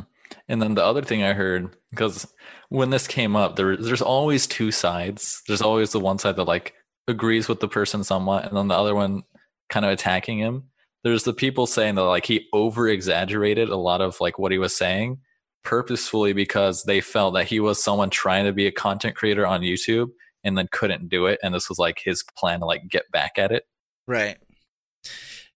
And then the other thing I heard, because when this came up, there's always two sides. There's always the one side that like agrees with the person somewhat, and then the other one kind of attacking him. There's the people saying that like he over exaggerated a lot of like what he was saying purposefully because they felt that he was someone trying to be a content creator on YouTube and then couldn't do it, and this was like his plan to like get back at it. Right.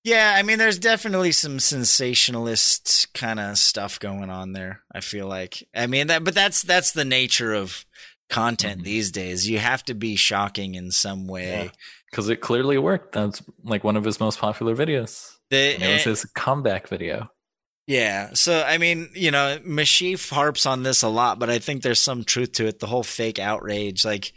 Yeah, I mean, there's definitely some sensationalist kind of stuff going on there, I feel like. I mean, that's the nature of content mm-hmm. these days. You have to be shocking in some way. Because it clearly worked. That's like one of his most popular videos. It was his comeback video. Yeah, so, I mean, you know, Mashif harps on this a lot, but I think there's some truth to it, the whole fake outrage, like...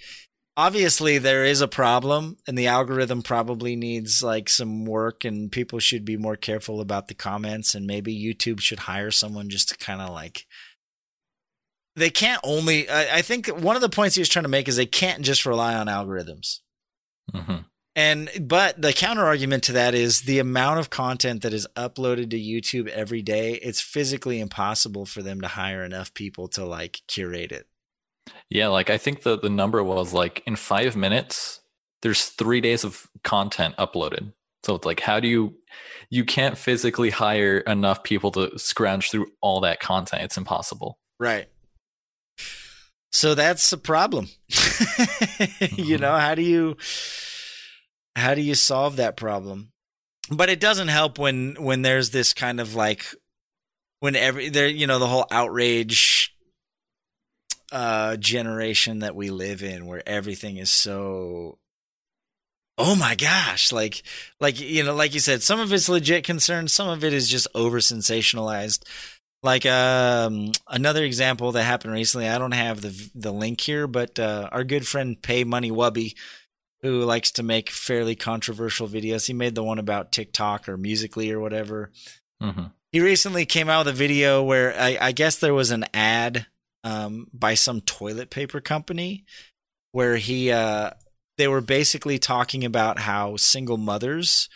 Obviously, there is a problem, and the algorithm probably needs like some work, and people should be more careful about the comments, and maybe YouTube should hire someone just to kind of like – they can't only – I think one of the points he was trying to make is they can't just rely on algorithms. Mm-hmm. But the counter argument to that is the amount of content that is uploaded to YouTube every day, it's physically impossible for them to hire enough people to like curate it. Yeah, like I think the number was like in 5 minutes, there's 3 days of content uploaded. So it's like, how do you can't physically hire enough people to scrounge through all that content. It's impossible. Right. So that's a problem. Mm-hmm. You know, how do you solve that problem? But it doesn't help when there's this kind of like the whole outrage generation that we live in, where everything is so, oh my gosh, like you know, like you said, some of it's legit concerns, some of it is just over sensationalized. Like another example that happened recently, I don't have the link here, but our good friend Pay Money Wubby, who likes to make fairly controversial videos, he made the one about TikTok or Musical.ly or whatever. Mm-hmm. He recently came out with a video where I guess there was an ad by some toilet paper company where they were basically talking about how single mothers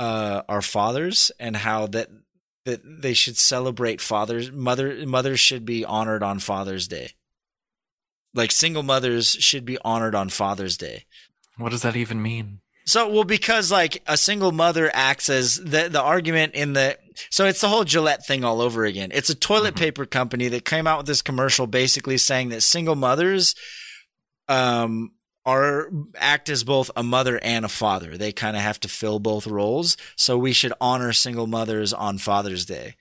are fathers, and how that they should celebrate mothers should be honored on Father's Day. Like single mothers should be honored on Father's Day. What does that even mean? So, well, because like a single mother acts as the argument in the – so it's the whole Gillette thing all over again. It's a toilet mm-hmm. paper company that came out with this commercial basically saying that single mothers act as both a mother and a father. They kind of have to fill both roles. So we should honor single mothers on Father's Day.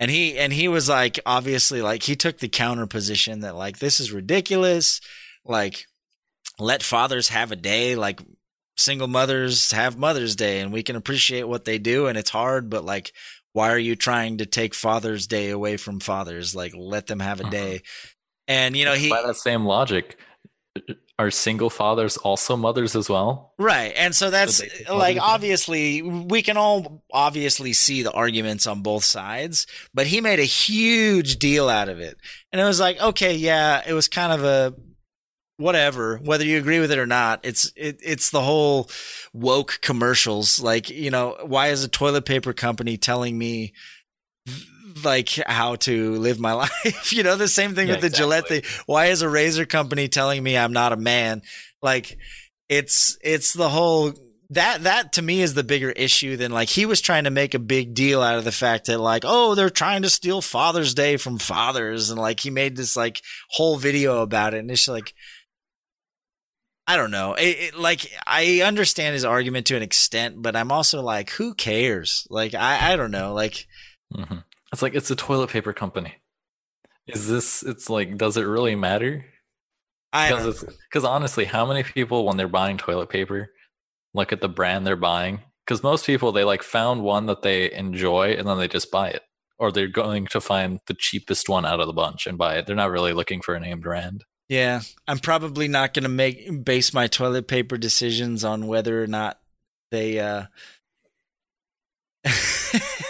And he was like, obviously, like he took the counter position that like this is ridiculous. Like let fathers have a day, like – single mothers have Mother's Day, and we can appreciate what they do, and it's hard, but like, why are you trying to take Father's Day away from fathers? Like, let them have a day. And, you know, by that same logic, are single fathers also mothers as well? Right. And so that's like, obviously, we can all obviously see the arguments on both sides, but he made a huge deal out of it. And it was like, okay, yeah, it was kind of a, whatever, whether you agree with it or not, it's the whole woke commercials. Like, you know, why is a toilet paper company telling me like how to live my life? You know, the same thing with the Gillette thing. Why is a razor company telling me I'm not a man? Like it's the whole that to me is the bigger issue than like he was trying to make a big deal out of the fact that like, oh, they're trying to steal Father's Day from fathers. And like, he made this like whole video about it. And it's like, I don't know. Like, I understand his argument to an extent, but I'm also like, who cares? Like, I don't know. Like, mm-hmm. It's like, it's a toilet paper company. It's like, does it really matter? Because honestly, how many people, when they're buying toilet paper, look at the brand they're buying? Because most people, they like found one that they enjoy and then they just buy it, or they're going to find the cheapest one out of the bunch and buy it. They're not really looking for a name brand. Yeah, I'm probably not going to base my toilet paper decisions on whether or not they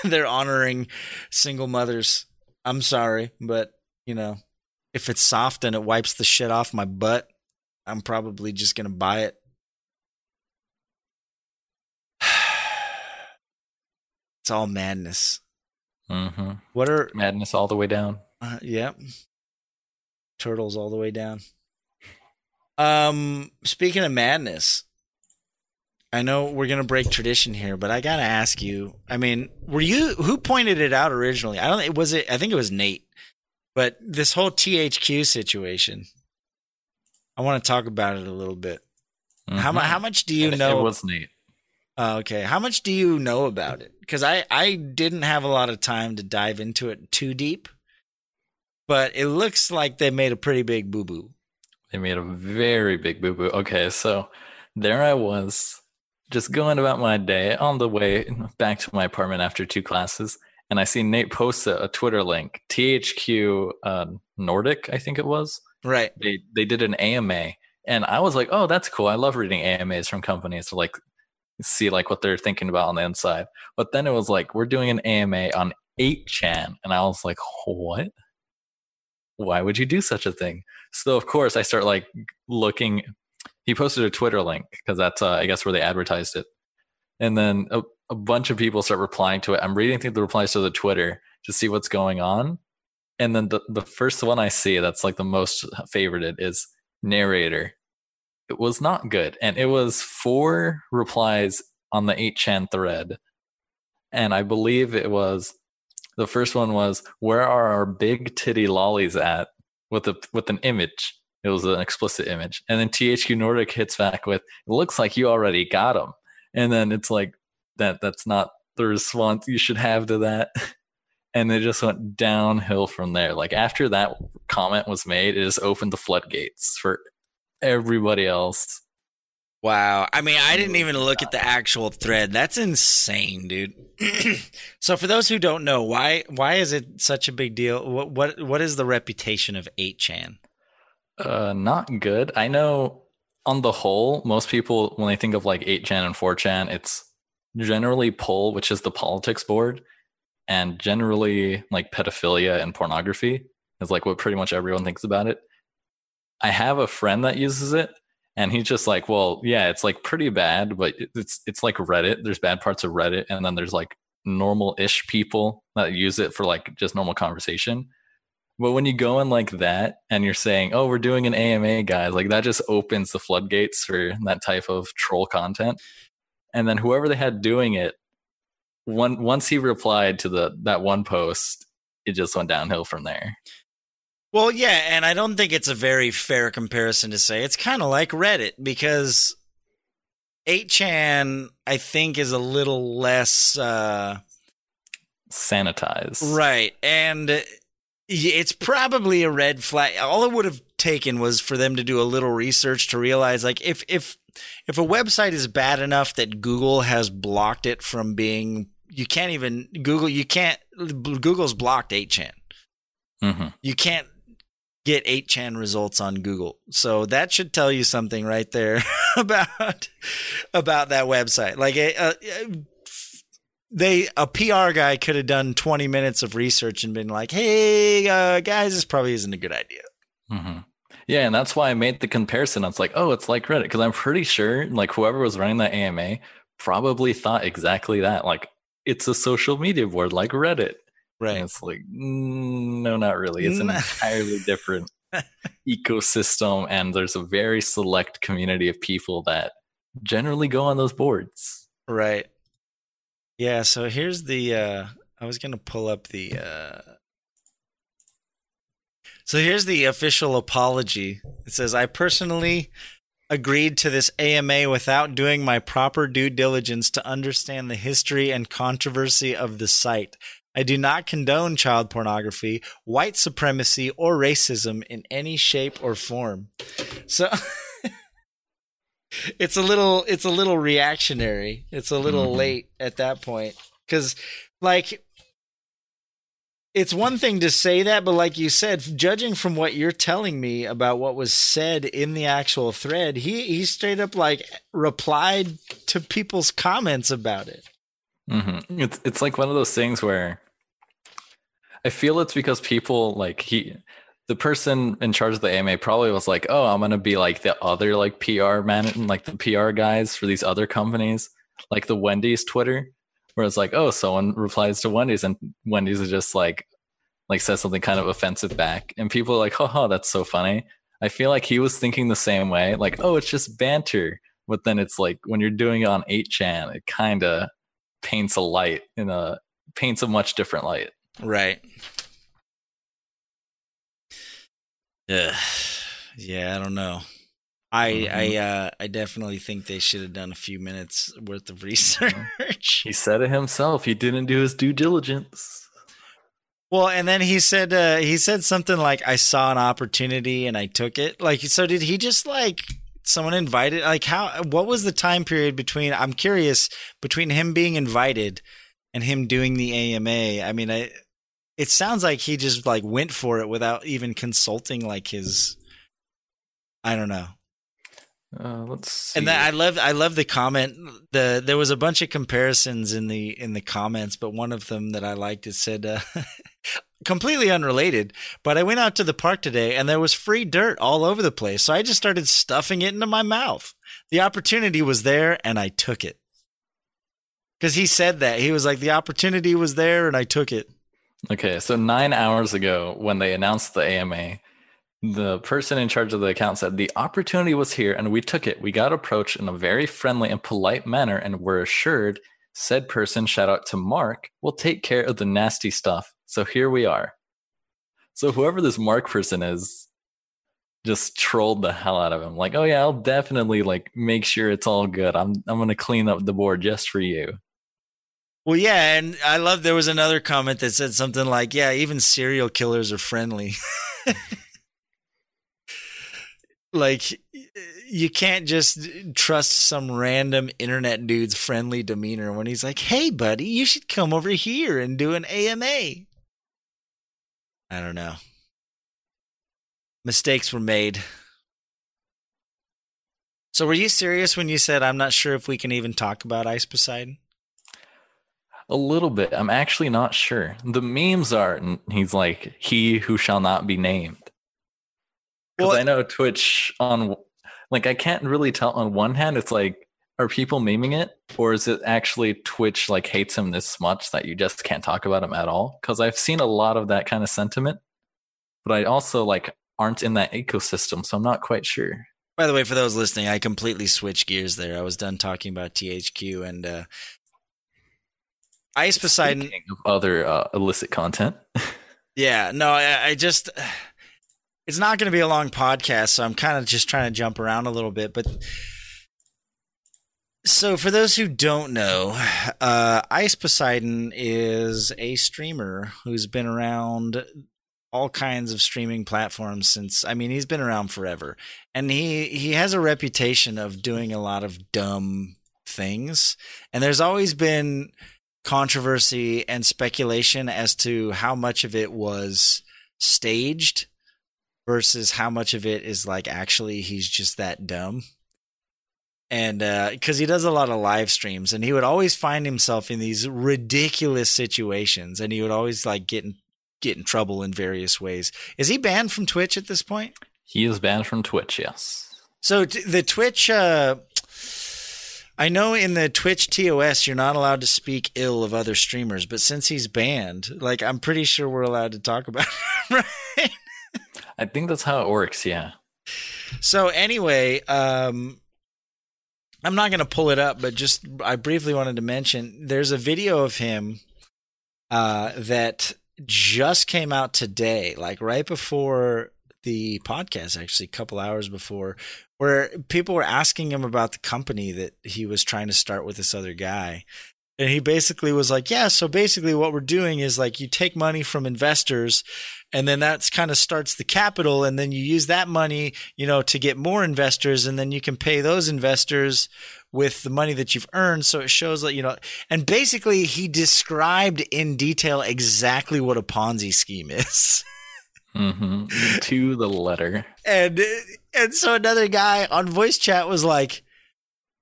they're honoring single mothers. I'm sorry, but you know, if it's soft and it wipes the shit off my butt, I'm probably just going to buy it. It's all madness. Mm-hmm. What are madness all the way down? Yep. Turtles all the way down. Speaking of madness, I know we're going to break tradition here, but I got to ask you, I mean, who pointed it out originally? I think it was Nate, but this whole THQ situation, I want to talk about it a little bit. Mm-hmm. How much do you know? It was Nate. Okay. How much do you know about it? Because I didn't have a lot of time to dive into it too deep, but it looks like they made a pretty big boo-boo. They made a very big boo-boo. Okay. So there I was, just going about my day on the way back to my apartment after two classes. And I see Nate post a Twitter link, THQ Nordic, I think it was. Right. They did an AMA. And I was like, oh, that's cool. I love reading AMAs from companies to like see like what they're thinking about on the inside. But then it was like, we're doing an AMA on 8chan. And I was like, what? Why would you do such a thing? So, of course, I start like looking. He posted a Twitter link because that's, I guess, where they advertised it. And then a bunch of people start replying to it. I'm reading through the replies to the Twitter to see what's going on. And then the first one I see that's like the most favorited is narrator. It was not good. And it was 4 replies on the 8chan thread. And I believe it was the first one was, where are our big titty lollies at? With an image. It was an explicit image. And then THQ Nordic hits back with, it looks like you already got them. And then it's like, that's not the response you should have to that. And it just went downhill from there. Like after that comment was made, it just opened the floodgates for everybody else. Wow. I mean, I didn't even look at the actual thread. That's insane, dude. So for those who don't know, why is it such a big deal? What is the reputation of 8chan? Not good. I know on the whole, most people, when they think of like 8chan and 4chan, it's generally poll, which is the politics board, and generally like pedophilia and pornography is like what pretty much everyone thinks about it. I have a friend that uses it, and he's just like, well, yeah, it's like pretty bad, but it's like Reddit. There's bad parts of Reddit, and then there's like normal-ish people that use it for like just normal conversation. But when you go in like that and you're saying, oh, we're doing an AMA, guys, like that just opens the floodgates for that type of troll content. And then whoever they had doing it, once he replied to that one post, it just went downhill from there. Well, yeah, and I don't think it's a very fair comparison to say. It's kind of like Reddit, because 8chan, I think, is a little less... sanitized. Right, and... it's probably a red flag. All it would have taken was for them to do a little research to realize, like, if a website is bad enough that Google has blocked it from being, you can't even Google. You can't. Google's blocked 8chan. Mm-hmm. You can't get 8chan results on Google. So that should tell you something right there about that website. Like a PR guy could have done 20 minutes of research and been like, hey, guys, this probably isn't a good idea. Mm-hmm. Yeah, and that's why I made the comparison. I was like, oh, it's like Reddit, because I'm pretty sure like whoever was running that AMA probably thought exactly that. Like, it's a social media board like Reddit. Right. And it's like, no, not really. It's an entirely different ecosystem, and there's a very select community of people that generally go on those boards. Right. Yeah, so here's the I was going to pull up the so here's the official apology. It says, I personally agreed to this AMA without doing my proper due diligence to understand the history and controversy of the site. I do not condone child pornography, white supremacy, or racism in any shape or form. So It's a little reactionary. It's a little late at that point, because like it's one thing to say that, but like you said, judging from what you're telling me about what was said in the actual thread, he straight up like replied to people's comments about it. Mm-hmm. It's like one of those things where I feel it's because people like he the person in charge of the AMA probably was like, oh, I'm going to be like the other like PR man and like the PR guys for these other companies, like the Wendy's Twitter, where it's like, oh, someone replies to Wendy's and Wendy's is just like says something kind of offensive back. And people are like, haha, that's so funny. I feel like he was thinking the same way, like, oh, it's just banter. But then it's like when you're doing it on 8chan, it kind of paints a much different light. Right. Yeah, I don't know. I definitely think they should have done a few minutes worth of research. He said it himself. He didn't do his due diligence. Well, and then he said something like, I saw an opportunity and I took it. Like, so did he just like someone invited, like how, what was the time period between, I'm curious, between him being invited and him doing the AMA? I mean, it sounds like he just like went for it without even consulting like his, I don't know. Let's see. And that, I love the comment. There was a bunch of comparisons in the comments, but one of them that I liked, it said, completely unrelated, but I went out to the park today and there was free dirt all over the place. So I just started stuffing it into my mouth. The opportunity was there and I took it. Because he said that. He was like, the opportunity was there and I took it. Okay, so 9 hours ago when they announced the AMA, the person in charge of the account said, the opportunity was here and we took it. We got approached in a very friendly and polite manner and were assured said person, shout out to Mark, will take care of the nasty stuff. So here we are. So whoever this Mark person is just trolled the hell out of him. Like, oh yeah, I'll definitely like make sure it's all good. I'm going to clean up the board just for you. Well, yeah, and I love there was another comment that said something like, yeah, even serial killers are friendly. Like, you can't just trust some random internet dude's friendly demeanor when he's like, hey, buddy, you should come over here and do an AMA. I don't know. Mistakes were made. So were you serious when you said, I'm not sure if we can even talk about Ice Poseidon? A little bit. I'm actually not sure. The memes are, and he's like, he who shall not be named. Because I know Twitch on, like, I can't really tell. On one hand, it's like, are people memeing it? Or is it actually Twitch, like, hates him this much that you just can't talk about him at all? Because I've seen a lot of that kind of sentiment. But I also, like, aren't in that ecosystem, so I'm not quite sure. By the way, for those listening, I completely switched gears there. I was done talking about THQ and Ice Poseidon. Speaking of other illicit content. Yeah, no, I just... It's not going to be a long podcast, so I'm kind of just trying to jump around a little bit. But so for those who don't know, Ice Poseidon is a streamer who's been around all kinds of streaming platforms since, I mean, he's been around forever. And he has a reputation of doing a lot of dumb things. And there's always been controversy and speculation as to how much of it was staged versus how much of it is like actually he's just that dumb. And because he does a lot of live streams and he would always find himself in these ridiculous situations and he would always like get in trouble in various ways. Is he banned from Twitch at this point? He is banned from Twitch, yes. So the Twitch, I know in the Twitch TOS you're not allowed to speak ill of other streamers, but since he's banned, like I'm pretty sure we're allowed to talk about him, right? I think that's how it works, yeah. So anyway, I'm not going to pull it up, but just I briefly wanted to mention there's a video of him that just came out today, like right before the podcast, actually a couple hours before, where people were asking him about the company that he was trying to start with this other guy. And he basically was like, yeah, so basically what we're doing is like you take money from investors and then that's kind of starts the capital. And then you use that money, you know, to get more investors. And then you can pay those investors with the money that you've earned. So it shows that, you know, and basically he described in detail exactly what a Ponzi scheme is. Mm-hmm. To the letter. And so another guy on voice chat was like,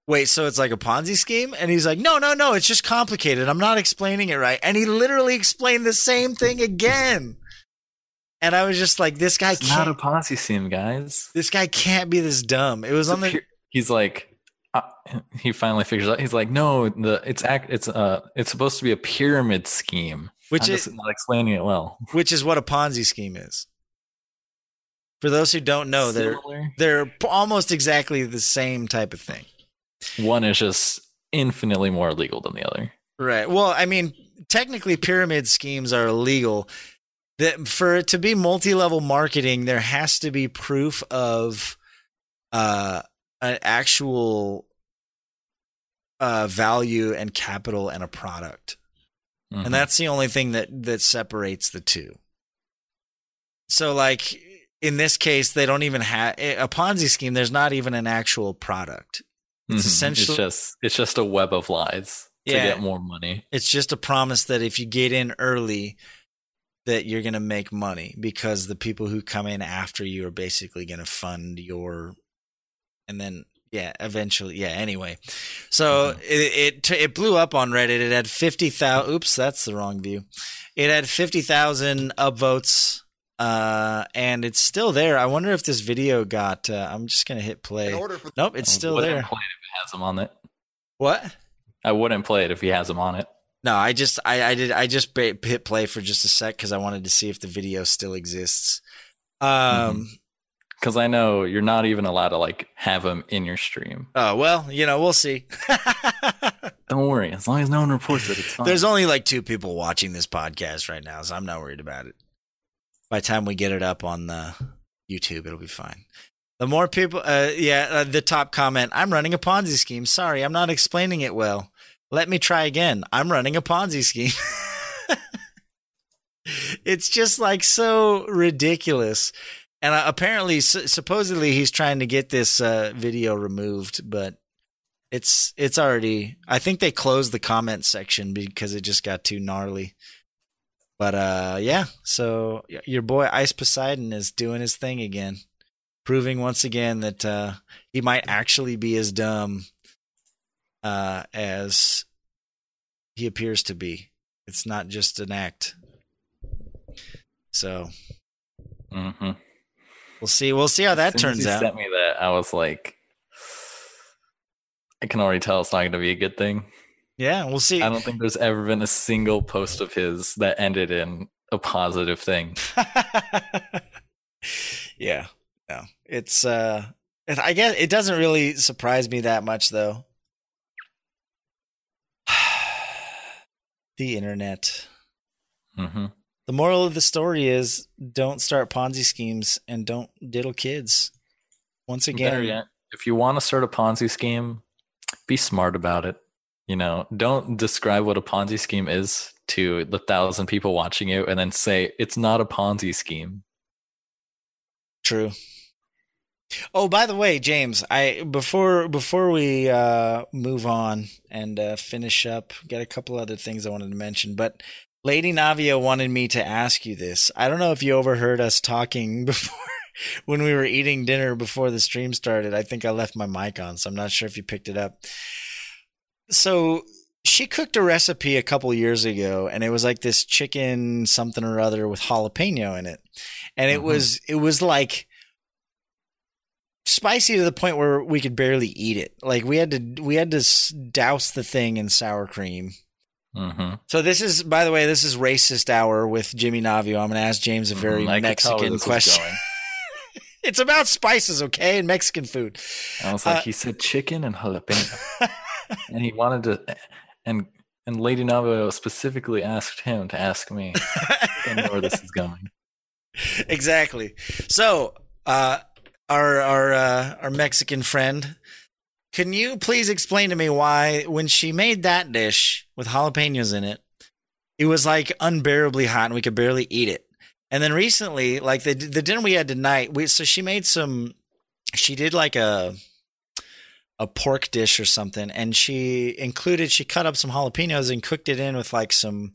wait, so it's like a Ponzi scheme? And he's like, no, it's just complicated. I'm not explaining it right. And he literally explained the same thing again. And I was just like, this guy can't. It's not a posse scene, guys. This guy can't be this dumb. It was on the. He's like. He finally figures out. He's like, no, it's supposed to be a pyramid scheme, which is not explaining it well. Which is what a Ponzi scheme is. For those who don't know, they're almost exactly the same type of thing. One is just infinitely more illegal than the other. Right. Well, I mean, technically, pyramid schemes are illegal. That for it to be multi-level marketing, there has to be proof of. An actual value and capital and a product. Mm-hmm. And that's the only thing that separates the two. So like in this case, they don't even have a Ponzi scheme. There's not even an actual product. It's essentially it's just a web of lies to get more money. It's just a promise that if you get in early that you're going to make money because the people who come in after you are basically going to fund your. And then, eventually, anyway. So it blew up on Reddit. It had 50,000. Oops, that's the wrong view. It had 50,000 upvotes, and it's still there. I wonder if this video got. I'm just gonna hit play. Nope, it's still there. I wouldn't play it if it has him on it. What? I wouldn't play it if he has him on it. No, I just hit play for just a sec because I wanted to see if the video still exists. Because I know you're not even allowed to like have them in your stream. Oh, well, we'll see. Don't worry. As long as no one reports it, it's fine. There's only like 2 people watching this podcast right now, so I'm not worried about it. By the time we get it up on the YouTube, it'll be fine. The more people, the top comment, I'm running a Ponzi scheme. Sorry, I'm not explaining it well. Let me try again. I'm running a Ponzi scheme. It's just like so ridiculous. And apparently, supposedly, he's trying to get this video removed, but it's already. I think they closed the comment section because it just got too gnarly. But so your boy Ice Poseidon is doing his thing again, proving once again that he might actually be as dumb as he appears to be. It's not just an act. So. Mm-hmm. We'll see how that turns out. As soon as you sent me that, I was like, I can already tell it's not going to be a good thing. Yeah, we'll see. I don't think there's ever been a single post of his that ended in a positive thing. Yeah, no, it's. I guess it doesn't really surprise me that much, though. The internet. Mm-hmm. The moral of the story is don't start Ponzi schemes and don't diddle kids. Once again, better yet, if you want to start a Ponzi scheme, be smart about it. Don't describe what a Ponzi scheme is to the 1,000 people watching you and then say it's not a Ponzi scheme. True. Oh, by the way, James, before we move on and finish up, got a couple other things I wanted to mention, but Lady Navio wanted me to ask you this. I don't know if you overheard us talking before when we were eating dinner before the stream started. I think I left my mic on, so I'm not sure if you picked it up. So she cooked a recipe a couple years ago, and it was like this chicken something or other with jalapeno in it. And it was like spicy to the point where we could barely eat it. Like we had to douse the thing in sour cream. Mm-hmm. So by the way, this is Racist Hour with Jimmy Navio. I'm going to ask James a very Mexican question. It's about spices, okay, and Mexican food. I was like, he said chicken and jalapeno. And he wanted to, and Lady Navio specifically asked him to ask me. I don't know where this is going. Exactly. So our Mexican friend, can you please explain to me why, when she made that dish with jalapenos in it, it was like unbearably hot and we could barely eat it. And then recently, like the dinner we had tonight, she did like a pork dish or something, and she cut up some jalapenos and cooked it in with like some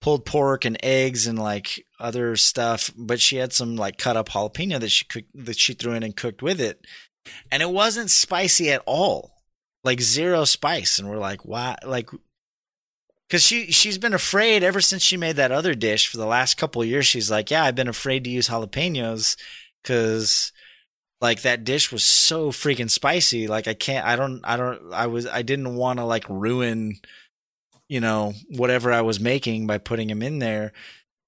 pulled pork and eggs and like other stuff. But she had some like cut up jalapeno that she threw in and cooked with it. And it wasn't spicy at all, like zero spice. And we're like, why? Like, Because she's been afraid ever since she made that other dish for the last couple of years. She's like, yeah, I've been afraid to use jalapenos because like that dish was so freaking spicy. Like I didn't want to like ruin, you know, whatever I was making by putting them in there.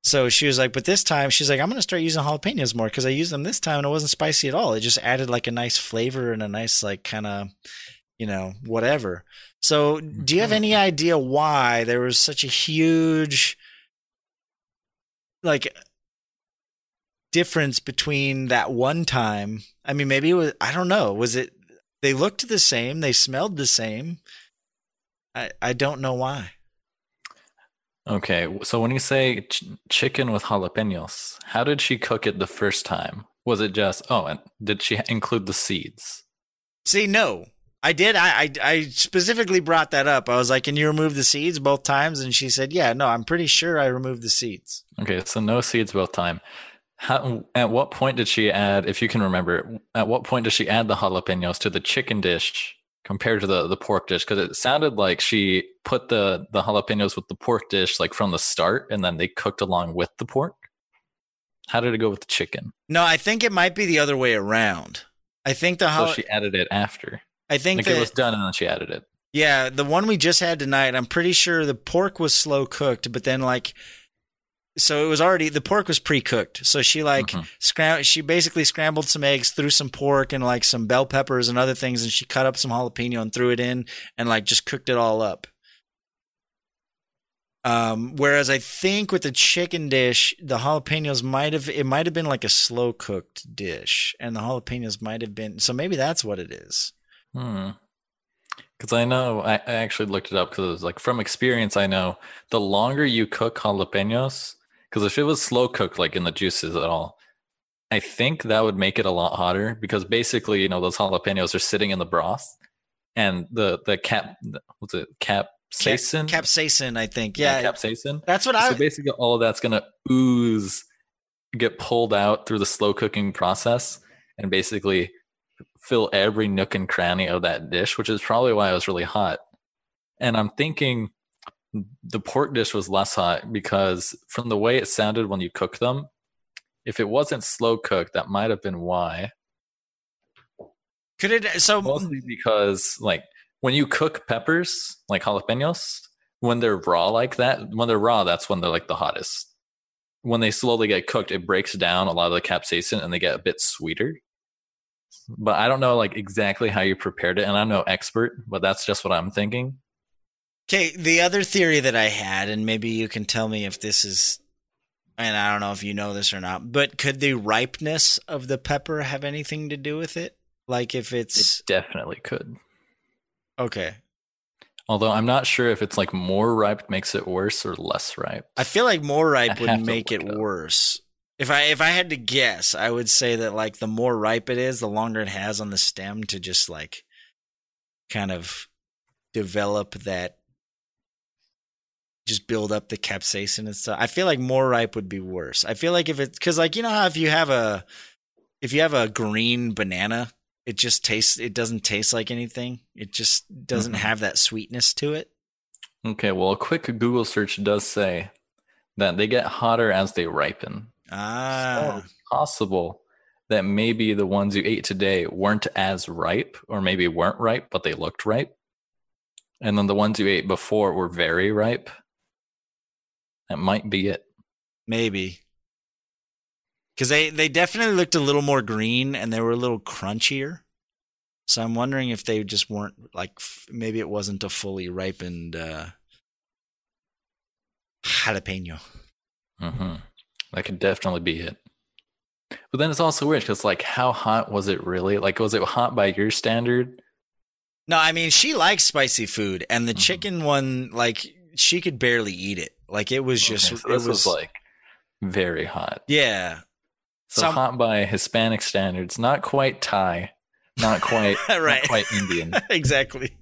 So she was like, but this time she's like, I'm going to start using jalapenos more because I used them this time and it wasn't spicy at all. It just added like a nice flavor and a nice like kind of, you know, whatever. So do you have any idea why there was such a huge like difference between that one time? I mean, maybe it was, I don't know. Was it, they looked the same. They smelled the same. I don't know why. Okay. So when you say chicken with jalapenos, how did she cook it the first time? Was it just, oh, and did she include the seeds? See, no. I did. I specifically brought that up. I was like, can you remove the seeds both times? And she said, yeah, no, I'm pretty sure I removed the seeds. Okay, so no seeds both time. At what point did she add, if you can remember, at what point did she add the jalapenos to the chicken dish compared to the pork dish? Because it sounded like she put the jalapenos with the pork dish like from the start, and then they cooked along with the pork. How did it go with the chicken? No, I think it might be the other way around. I think so she added it after. I think it was done and then she added it. Yeah, the one we just had tonight, I'm pretty sure the pork was slow cooked, but then like, so it was already, the pork was pre-cooked. So she like, she basically scrambled some eggs, threw some pork and like some bell peppers and other things. And she cut up some jalapeno and threw it in and like just cooked it all up. Whereas I think with the chicken dish, the jalapenos might have been like a slow cooked dish and the jalapenos might have been, so maybe that's what it is. Because I know I actually looked it up because it was like from experience. I know the longer you cook jalapenos, because if it was slow cooked, like in the juices at all, I think that would make it a lot hotter. Because basically, you know, those jalapenos are sitting in the broth, and capsaicin, I think, capsaicin. That's what So basically, all of that's gonna get pulled out through the slow cooking process, and basically fill every nook and cranny of that dish, which is probably why it was really hot. And I'm thinking the pork dish was less hot because from the way it sounded when you cook them, if it wasn't slow cooked, that might have been why. Could it? So mostly because like when you cook peppers, like jalapenos, when they're raw like that, that's when they're like the hottest. When they slowly get cooked, it breaks down a lot of the capsaicin and they get a bit sweeter. But I don't know like exactly how you prepared it, and I'm no expert, but that's just what I'm thinking. Okay, the other theory that I had, and maybe you can tell me if this is, and I don't know if you know this or not, but could the ripeness of the pepper have anything to do with it? Like if it's... It definitely could. Okay. Although I'm not sure if it's like more ripe makes it worse or less ripe. I feel like more ripe would make it worse. If I had to guess, I would say that like the more ripe it is, the longer it has on the stem to just like kind of develop that, just build up the capsaicin and stuff. I feel like more ripe would be worse. I feel like if it's because like, you know how if you have a green banana, it doesn't taste like anything. It just doesn't have that sweetness to it. Okay, well, a quick Google search does say that they get hotter as they ripen. So it's possible that maybe the ones you ate today weren't as ripe, or maybe weren't ripe, but they looked ripe. And then the ones you ate before were very ripe. That might be it. Maybe. Because they definitely looked a little more green and they were a little crunchier. So I'm wondering if they just weren't like, maybe it wasn't a fully ripened jalapeno. Mm-hmm. That could definitely be it. But then it's also weird because, like, how hot was it really? Like, was it hot by your standard? No, I mean, she likes spicy food. And the chicken one, like, she could barely eat it. Like, it was just... Okay, so this was, like, very hot. Yeah. So hot by Hispanic standards. Not quite Thai. Not quite, right. Not quite Indian. Exactly.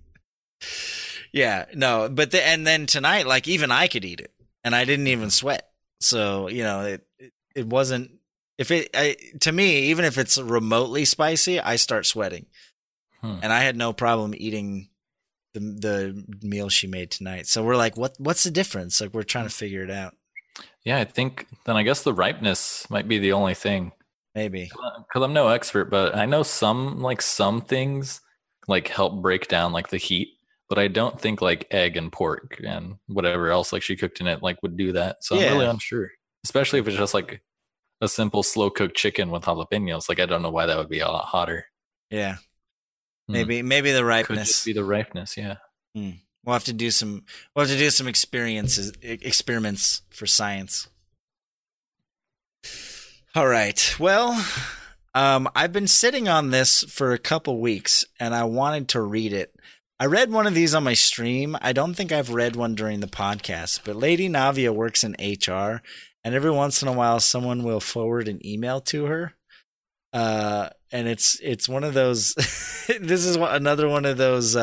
Yeah, no. But then tonight, like, even I could eat it. And I didn't even sweat. So, you know, it wasn't, to me, even if it's remotely spicy, I start sweating. And I had no problem eating the meal she made tonight. So we're like, what's the difference? Like, we're trying to figure it out. Yeah, I think then I guess the ripeness might be the only thing. Maybe. Because I'm no expert, but I know some things like help break down like the heat, but I don't think like egg and pork and whatever else like she cooked in it like would do that. So yeah. I'm really unsure, especially if it's just like a simple slow cooked chicken with jalapenos. Like, I don't know why that would be a lot hotter. Yeah. Maybe the ripeness. Could just be the ripeness, yeah. Mm. We'll have to do some experiments for science. All right. Well, I've been sitting on this for a couple weeks, and I wanted to read it. I read one of these on my stream. I don't think I've read one during the podcast, but Lady Navio works in HR, and every once in a while, someone will forward an email to her. And it's one of those, this is another one of those,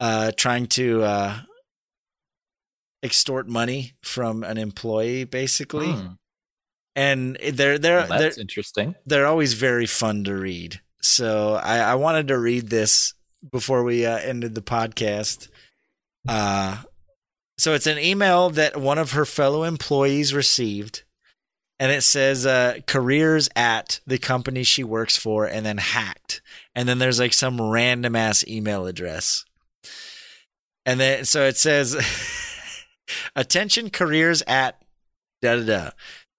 trying to, extort money from an employee basically. Mm. And that's interesting. They're always very fun to read. So I wanted to read this before we ended the podcast. So it's an email that one of her fellow employees received. And it says careers at the company she works for, and then hacked. And then there's like some random ass email address. And then so it says, attention careers at da-da-da.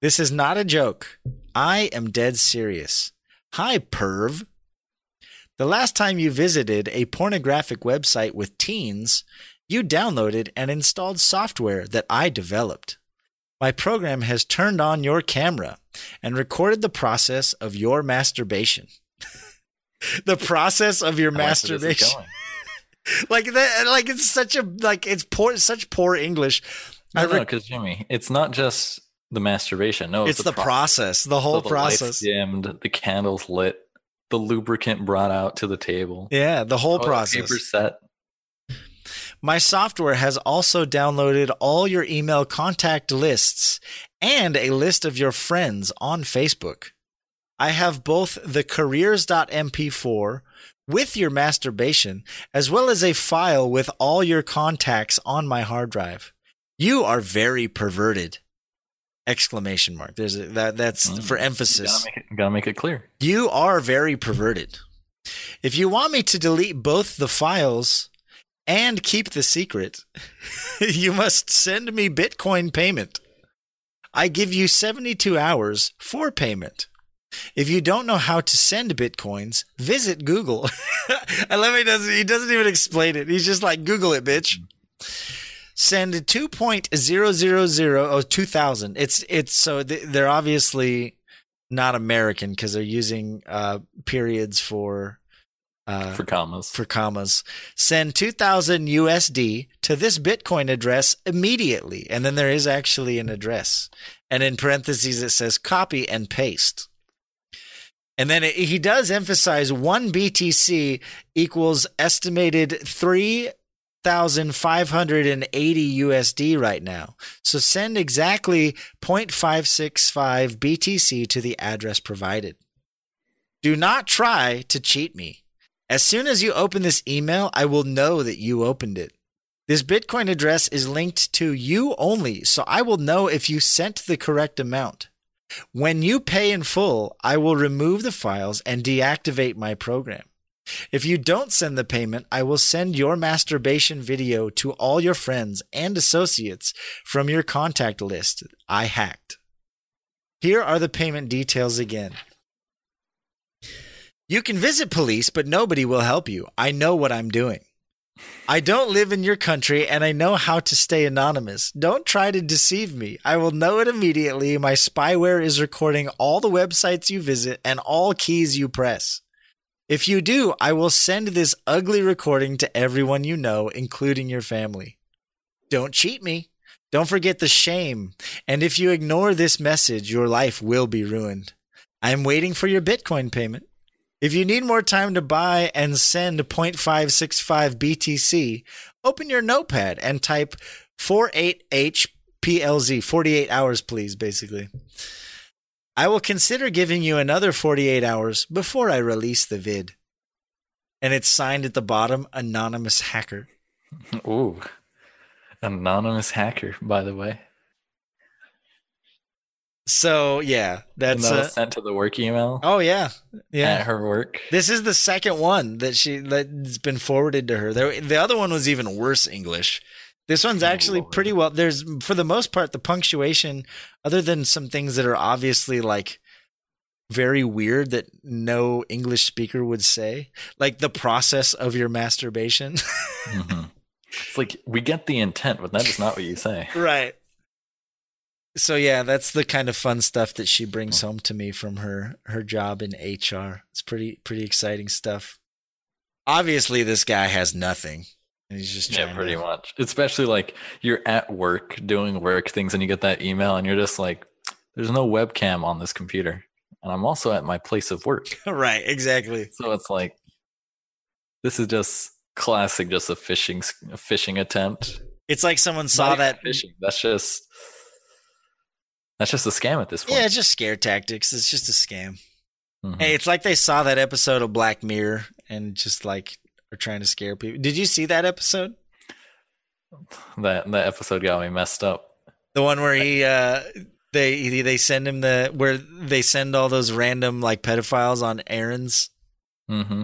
This is not a joke. I am dead serious. Hi, perv. The last time you visited a pornographic website with teens, you downloaded and installed software that I developed. My program has turned on your camera and recorded the process of your masturbation. The process of your masturbation. Like that, like it's such a, like it's poor, such poor English. No, because Jimmy, it's not just the masturbation. No, it's the process, the whole process. The lights dimmed, the candles lit, the lubricant brought out to the table. Yeah, the whole process. Paper set. My software has also downloaded all your email contact lists and a list of your friends on Facebook. I have both the careers.mp4 with your masturbation as well as a file with all your contacts on my hard drive. You are very perverted! Exclamation mark. There's that's for emphasis. Gotta make it clear. You are very perverted. If you want me to delete both the files and keep the secret, you must send me Bitcoin payment. I give you 72 hours for payment. If you don't know how to send Bitcoins, visit Google. I love he doesn't even explain it. He's just like, Google it, bitch. Send 2.000 or 2000. It's so they're obviously not American because they're using periods for commas. Send 2000 USD to this Bitcoin address immediately. And then there is actually an address, and in parentheses it says copy and paste. And then he does emphasize 1 BTC equals estimated 3,580 USD right now. So send exactly 0.565 BTC to the address provided. Do not try to cheat me. As soon as you open this email, I will know that you opened it. This Bitcoin address is linked to you only, so I will know if you sent the correct amount. When you pay in full, I will remove the files and deactivate my program. If you don't send the payment, I will send your masturbation video to all your friends and associates from your contact list I hacked. Here are the payment details again. You can visit police, but nobody will help you. I know what I'm doing. I don't live in your country, and I know how to stay anonymous. Don't try to deceive me. I will know it immediately. My spyware is recording all the websites you visit and all keys you press. If you do, I will send this ugly recording to everyone you know, including your family. Don't cheat me. Don't forget the shame. And if you ignore this message, your life will be ruined. I am waiting for your Bitcoin payment. If you need more time to buy and send 0.565 BTC, open your notepad and type 48HPLZ, 48 hours, please, basically. I will consider giving you another 48 hours before I release the vid. and it's signed at the bottom, Anonymous Hacker. Ooh. Anonymous Hacker, by the way. So, yeah, that's that was sent to the work email. Oh, yeah. Yeah. At her work. This is the second one that's been forwarded to her. The other one was even worse English. This one's actually pretty well. There's, for the most part, the punctuation, other than some things that are obviously like very weird that no English speaker would say, like the process of your masturbation. Mm-hmm. It's like, we get the intent, but that is not what you say. Right. So yeah, that's the kind of fun stuff that she brings home to me from her job in HR. It's pretty exciting stuff. Obviously, this guy has nothing. And he's just pretty much. Especially like you're at work doing work things, and you get that email, and you're just like, "There's no webcam on this computer," and I'm also at my place of work. Right, exactly. So it's like, this is just classic, just a phishing attempt. It's like someone saw that phishing. That's just a scam at this point. Yeah, it's just scare tactics. It's just a scam. Mm-hmm. Hey, it's like they saw that episode of Black Mirror and just like are trying to scare people. Did you see that episode? That episode got me messed up. The one where he they send him where they send all those random like pedophiles on errands. Mm-hmm.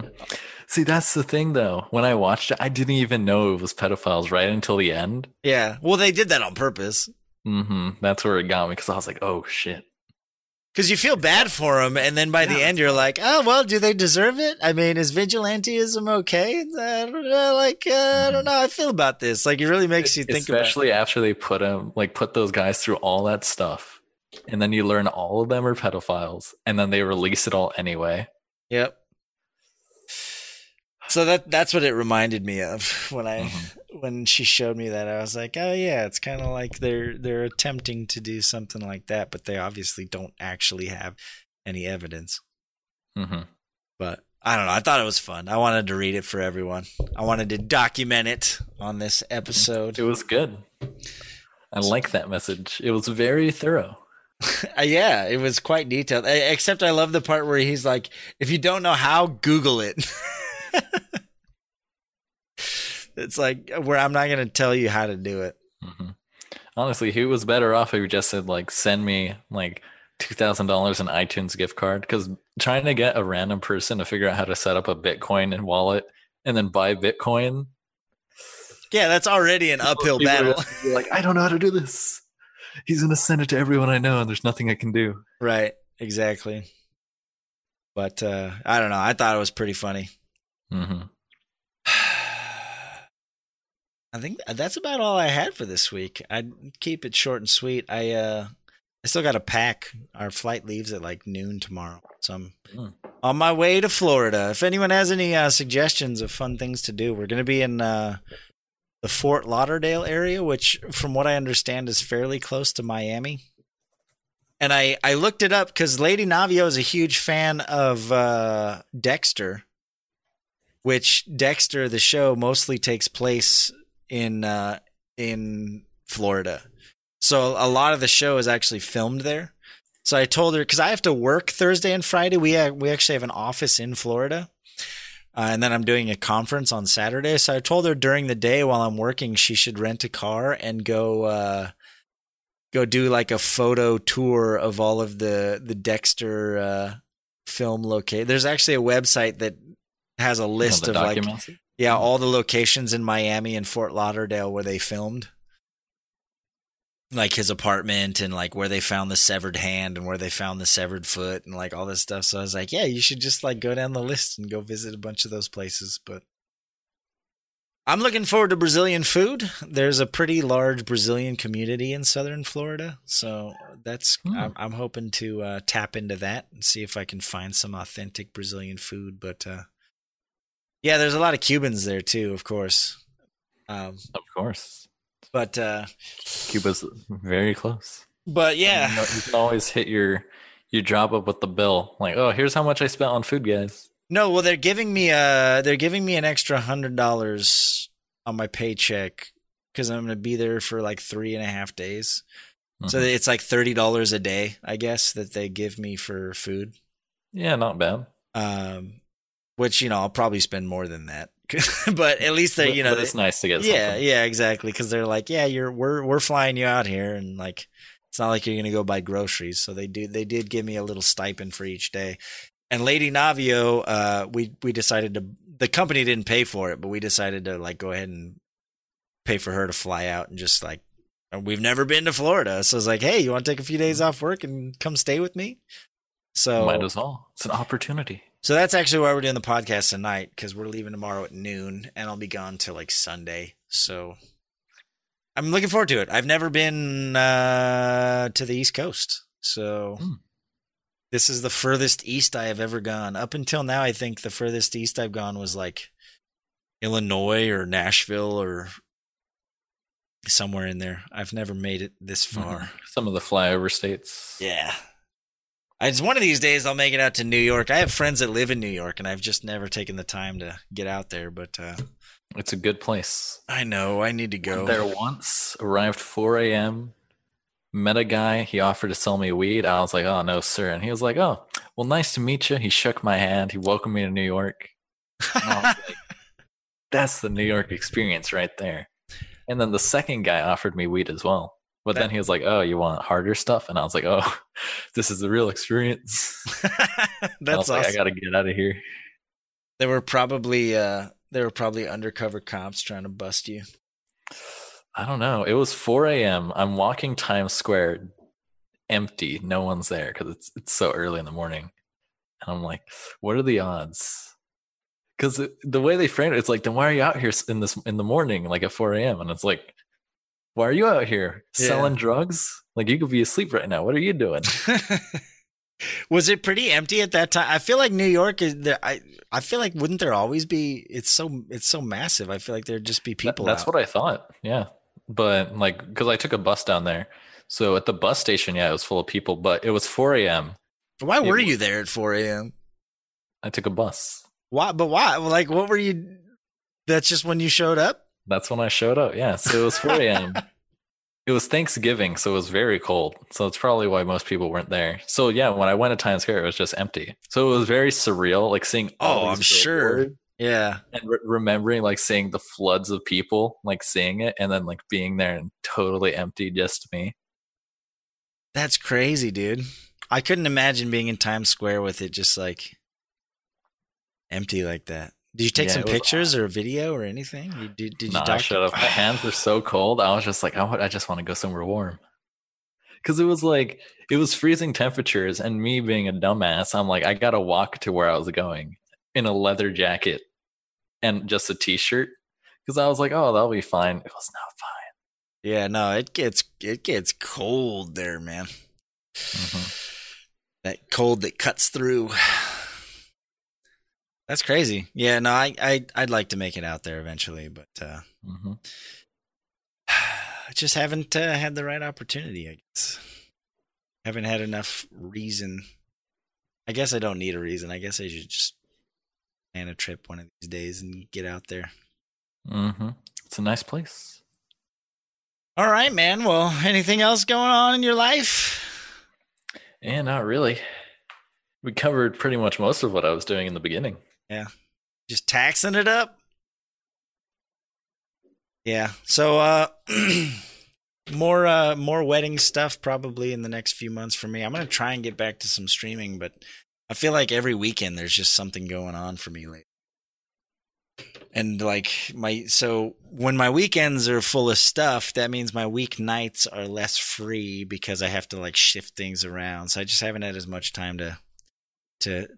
See, that's the thing though. When I watched it, I didn't even know it was pedophiles right until the end. Yeah. Well, they did that on purpose. Mm-hmm. That's where it got me, because I was like, oh shit, because you feel bad for them, and then by the end you're like, oh well, do they deserve it? I mean, is vigilantism okay? I don't know, I don't know how I feel about this. Like, it really makes you think about it. Especially after they put those guys through all that stuff, and then you learn all of them are pedophiles, and then they release it all anyway. Yep. So that's what it reminded me of when she showed me that. I was like, oh yeah, it's kind of like they're attempting to do something like that, but they obviously don't actually have any evidence. Mm-hmm. But I don't know. I thought it was fun. I wanted to read it for everyone. I wanted to document it on this episode. It was good. I like that message. It was very thorough. Yeah, it was quite detailed. Except I love the part where he's like, if you don't know how, Google it. It's like, where I'm not going to tell you how to do it. Mm-hmm. Honestly, who was better off if you just said, like, send me like $2,000 in iTunes gift card? Because trying to get a random person to figure out how to set up a Bitcoin and wallet and then buy Bitcoin. Yeah, that's already an uphill battle. Like, I don't know how to do this. He's going to send it to everyone I know, and there's nothing I can do. Right, exactly. But I don't know. I thought it was pretty funny. Mm-hmm. I think that's about all I had for this week. I'd keep it short and sweet. I still got to pack. Our flight leaves at like noon tomorrow, so I'm on my way to Florida. If anyone has any suggestions of fun things to do, we're going to be in the Fort Lauderdale area, which from what I understand is fairly close to Miami. And I looked it up because Lady Navio is a huge fan of Dexter, which Dexter, the show, mostly takes place in Florida. So a lot of the show is actually filmed there. So I told her, because I have to work Thursday and Friday. We actually have an office in Florida. And then I'm doing a conference on Saturday. So I told her during the day while I'm working, she should rent a car and go do like a photo tour of all of the Dexter film location. There's actually a website that has a list of documents. Like, yeah, all the locations in Miami and Fort Lauderdale where they filmed, like his apartment and like where they found the severed hand and where they found the severed foot and like all this stuff. So I was like, yeah, you should just like go down the list and go visit a bunch of those places. But I'm looking forward to Brazilian food. There's a pretty large Brazilian community in Southern Florida. So that's, I'm hoping to tap into that and see if I can find some authentic Brazilian food. But, yeah, there's a lot of Cubans there too, of course. Of course. But Cuba's very close. But yeah, you can always hit your job up with the bill, like, oh, here's how much I spent on food, guys. No, well, they're giving me an extra $100 on my paycheck because I'm gonna be there for like 3.5 days. Mm-hmm. So it's like $30 a day, I guess, that they give me for food. Yeah, not bad. which, you know, I'll probably spend more than that. But at least they, you know, it's nice to get something. Yeah, exactly. Because they're like, yeah, we're flying you out here, and like, it's not like you're gonna go buy groceries. So they did give me a little stipend for each day. And Lady Navio, we decided to, the company didn't pay for it, but we decided to like go ahead and pay for her to fly out, and just like, we've never been to Florida, so it's like, hey, you want to take a few days off work and come stay with me? So might as well. It's an opportunity. So that's actually why we're doing the podcast tonight, because we're leaving tomorrow at noon, and I'll be gone till like Sunday. So I'm looking forward to it. I've never been to the East Coast, so this is the furthest east I have ever gone. Up until now, I think the furthest east I've gone was like Illinois or Nashville or somewhere in there. I've never made it this far. Some of the flyover states. Yeah. It's one of these days I'll make it out to New York. I have friends that live in New York, and I've just never taken the time to get out there. But it's a good place. I know. I need to go. Went there once, arrived 4 a.m., met a guy. He offered to sell me weed. I was like, oh, no, sir. And he was like, oh, well, nice to meet you. He shook my hand. He welcomed me to New York. And I was like, that's the New York experience right there. And then the second guy offered me weed as well. But then he was like, oh, you want harder stuff? And I was like, oh, this is the real experience. That's awesome. Like, I got to get out of here. There were probably undercover cops trying to bust you. I don't know. It was 4 a.m. I'm walking Times Square empty. No one's there because it's so early in the morning. And I'm like, what are the odds? Because the way they framed it, it's like, then why are you out here in the morning, like at 4 a.m.? And it's like, why are you out here selling drugs? Like, you could be asleep right now. What are you doing? Was it pretty empty at that time? I feel like New York is there. I feel like, wouldn't there always be? It's so massive. I feel like there'd just be people. That's what I thought. Yeah. But like, because I took a bus down there. So at the bus station, yeah, it was full of people, but it was 4 a.m. Why were you there at 4 a.m.? I took a bus. Why? But why? Like, what were you? That's just when you showed up? That's when I showed up. Yeah. So it was 4 a.m. It was Thanksgiving, so it was very cold. So it's probably why most people weren't there. So yeah, when I went to Times Square, it was just empty. So it was very surreal, like seeing all these, I'm sure. Yeah. And remembering like seeing the floods of people, like seeing it, and then like being there and totally empty, just me. That's crazy, dude. I couldn't imagine being in Times Square with it just like empty like that. Did you take some pictures or video or anything? Did you? I shut up. My hands were so cold. I was just like, I just want to go somewhere warm. Because it was freezing temperatures, and me being a dumbass, I'm like, I got to walk to where I was going in a leather jacket and just a t-shirt. Because I was like, oh, that'll be fine. It was not fine. Yeah, no, it gets cold there, man. Mm-hmm. That cold that cuts through. That's crazy. Yeah, no, I'd like to make it out there eventually, but I just haven't had the right opportunity, I guess. Haven't had enough reason. I guess I don't need a reason. I guess I should just plan a trip one of these days and get out there. Mm-hmm. It's a nice place. All right, man. Well, anything else going on in your life? Yeah, not really. We covered pretty much most of what I was doing in the beginning. Yeah. Just taxing it up. Yeah. So, more wedding stuff probably in the next few months for me. I'm going to try and get back to some streaming, but I feel like every weekend there's just something going on for me lately. And like so when my weekends are full of stuff, that means my weeknights are less free because I have to like shift things around. So I just haven't had as much time to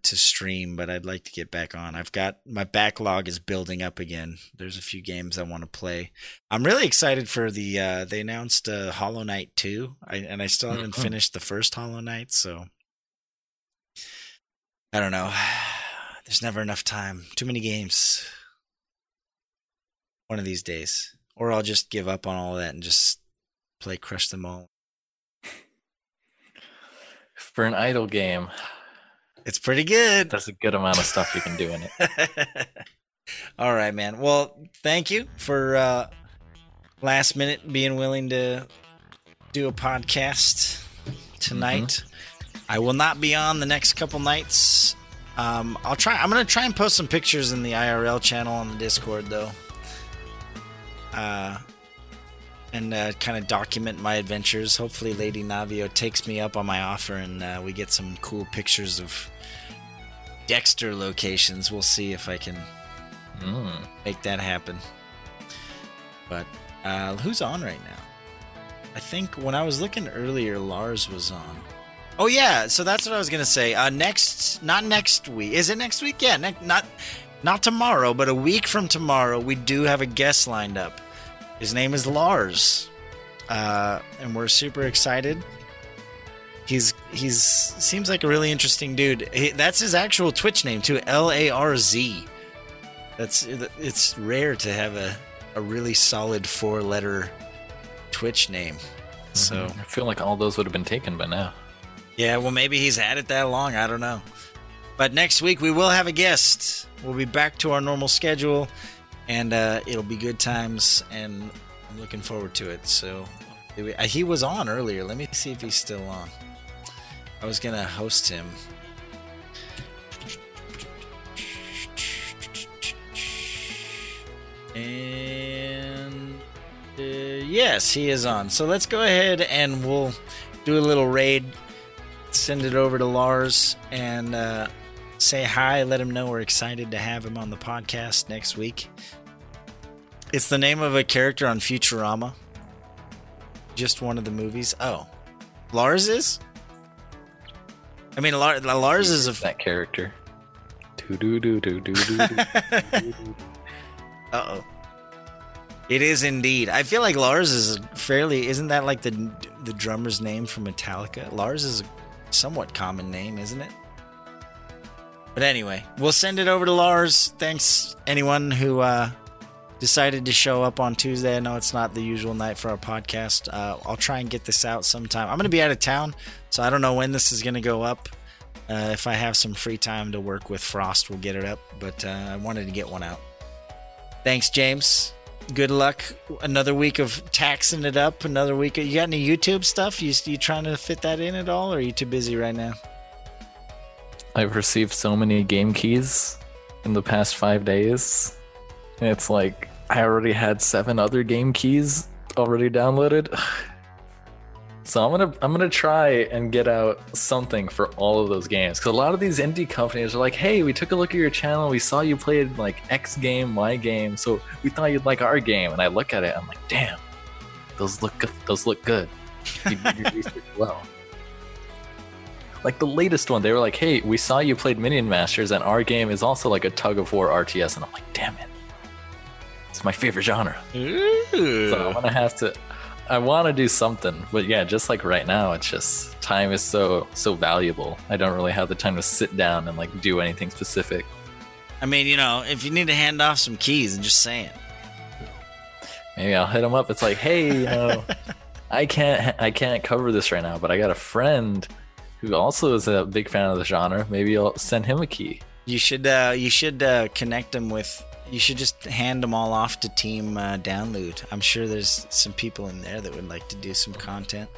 stream, but I'd like to get back on. I've got my backlog is building up again. There's a few games I want to play. I'm really excited for the they announced Hollow Knight 2, and I still haven't finished the first Hollow Knight, so I don't know. There's never enough time. Too many games. One of these days, or I'll just give up on all that and just play Crush Them All. For an idle game. It's pretty good. There's a good amount of stuff you can do in it. All right, man. Well, thank you for last minute being willing to do a podcast tonight. I will not be on the next couple nights. I'll try. I'm gonna try and post some pictures in the IRL channel on the Discord though, and kind of document my adventures. Hopefully, Lady Navio takes me up on my offer, and we get some cool pictures of Dexter locations. We'll see if I can make that happen. But who's on right now? I think when I was looking earlier, Lars was on. Oh yeah, so that's what I was gonna say. Not next week. Is it next week? Yeah, not tomorrow, but a week from tomorrow, we do have a guest lined up. His name is Lars, and we're super excited. He's seems like a really interesting dude. That's his actual Twitch name too, Larz. It's rare to have a really solid 4-letter Twitch name. Mm-hmm. So I feel like all those would have been taken by now. Yeah, well, maybe he's had it that long. I don't know. But next week, we will have a guest. We'll be back to our normal schedule, and it'll be good times, and I'm looking forward to it. So he was on earlier. Let me see if he's still on. I was going to host him. And yes, he is on. So let's go ahead, and we'll do a little raid. Send it over to Lars and say hi. Let him know we're excited to have him on the podcast next week. It's the name of a character on Futurama. Just one of the movies. Oh, Lars is? I mean, Lars is a... That character. Uh-oh. It is indeed. I feel like Lars is fairly... Isn't that like the drummer's name from Metallica? Lars is a somewhat common name, isn't it? But anyway, we'll send it over to Lars. Thanks anyone who decided to show up on Tuesday. I know it's not the usual night for our podcast. I'll try and get this out sometime. I'm gonna be out of town, so I don't know when this is gonna go up. If I have some free time to work with Frost, we'll get it up, but I wanted to get one out. Thanks, James. Good luck. Another week of taxing it up. Another week. You got any YouTube stuff? You trying to fit that in at all, or are you too busy right now? I've received so many game keys in the past 5 days. It's like I already had 7 other game keys already downloaded. So I'm gonna try and get out something for all of those games, because a lot of these indie companies are like, "Hey, we took a look at your channel. We saw you played like X game, Y game, so we thought you'd like our game." And I look at it, I'm like, "Damn, those look good." You did your research well. Like the latest one, they were like, "Hey, we saw you played Minion Masters, and our game is also like a tug of war RTS." And I'm like, "Damn it, it's my favorite genre." Ooh. So I want to do something, but yeah, just like right now, it's just time is so valuable. I don't really have the time to sit down and like do anything specific. I mean, you know, if you need to hand off some keys, and just saying, maybe I'll hit them up. It's like, hey, you know, I can't cover this right now, but I got a friend who also is a big fan of the genre. Maybe I'll send him a key. You should connect him with. You should just hand them all off to Team Download. I'm sure there's some people in there that would like to do some content.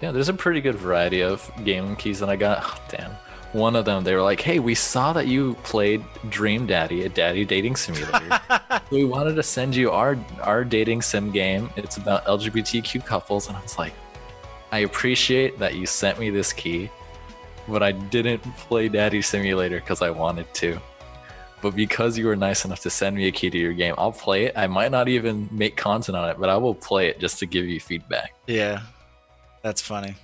Yeah, there's a pretty good variety of game keys that I got. Oh, damn. One of them, they were like, hey, we saw that you played Dream Daddy, a daddy dating simulator. We wanted to send you our dating sim game. It's about LGBTQ couples. And I was like, I appreciate that you sent me this key, but I didn't play Daddy Simulator because I wanted to. But because you were nice enough to send me a key to your game, I'll play it. I might not even make content on it, but I will play it just to give you feedback. Yeah, that's funny.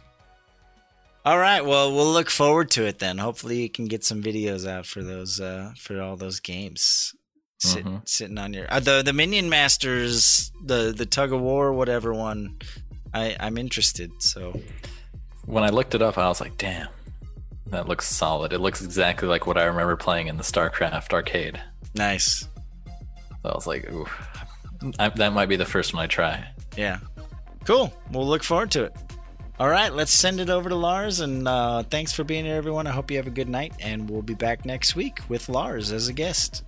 All right, well, we'll look forward to it then. Hopefully you can get some videos out for those, for all those games. Sitting on your the Minion Masters, the tug of war, whatever one. I'm interested. So when I looked it up, I was like, damn. That looks solid. It looks exactly like what I remember playing in the StarCraft arcade. Nice. So I was like, ooh, that might be the first one I try. Yeah. Cool. We'll look forward to it. All right, let's send it over to Lars, and thanks for being here, everyone. I hope you have a good night, and we'll be back next week with Lars as a guest.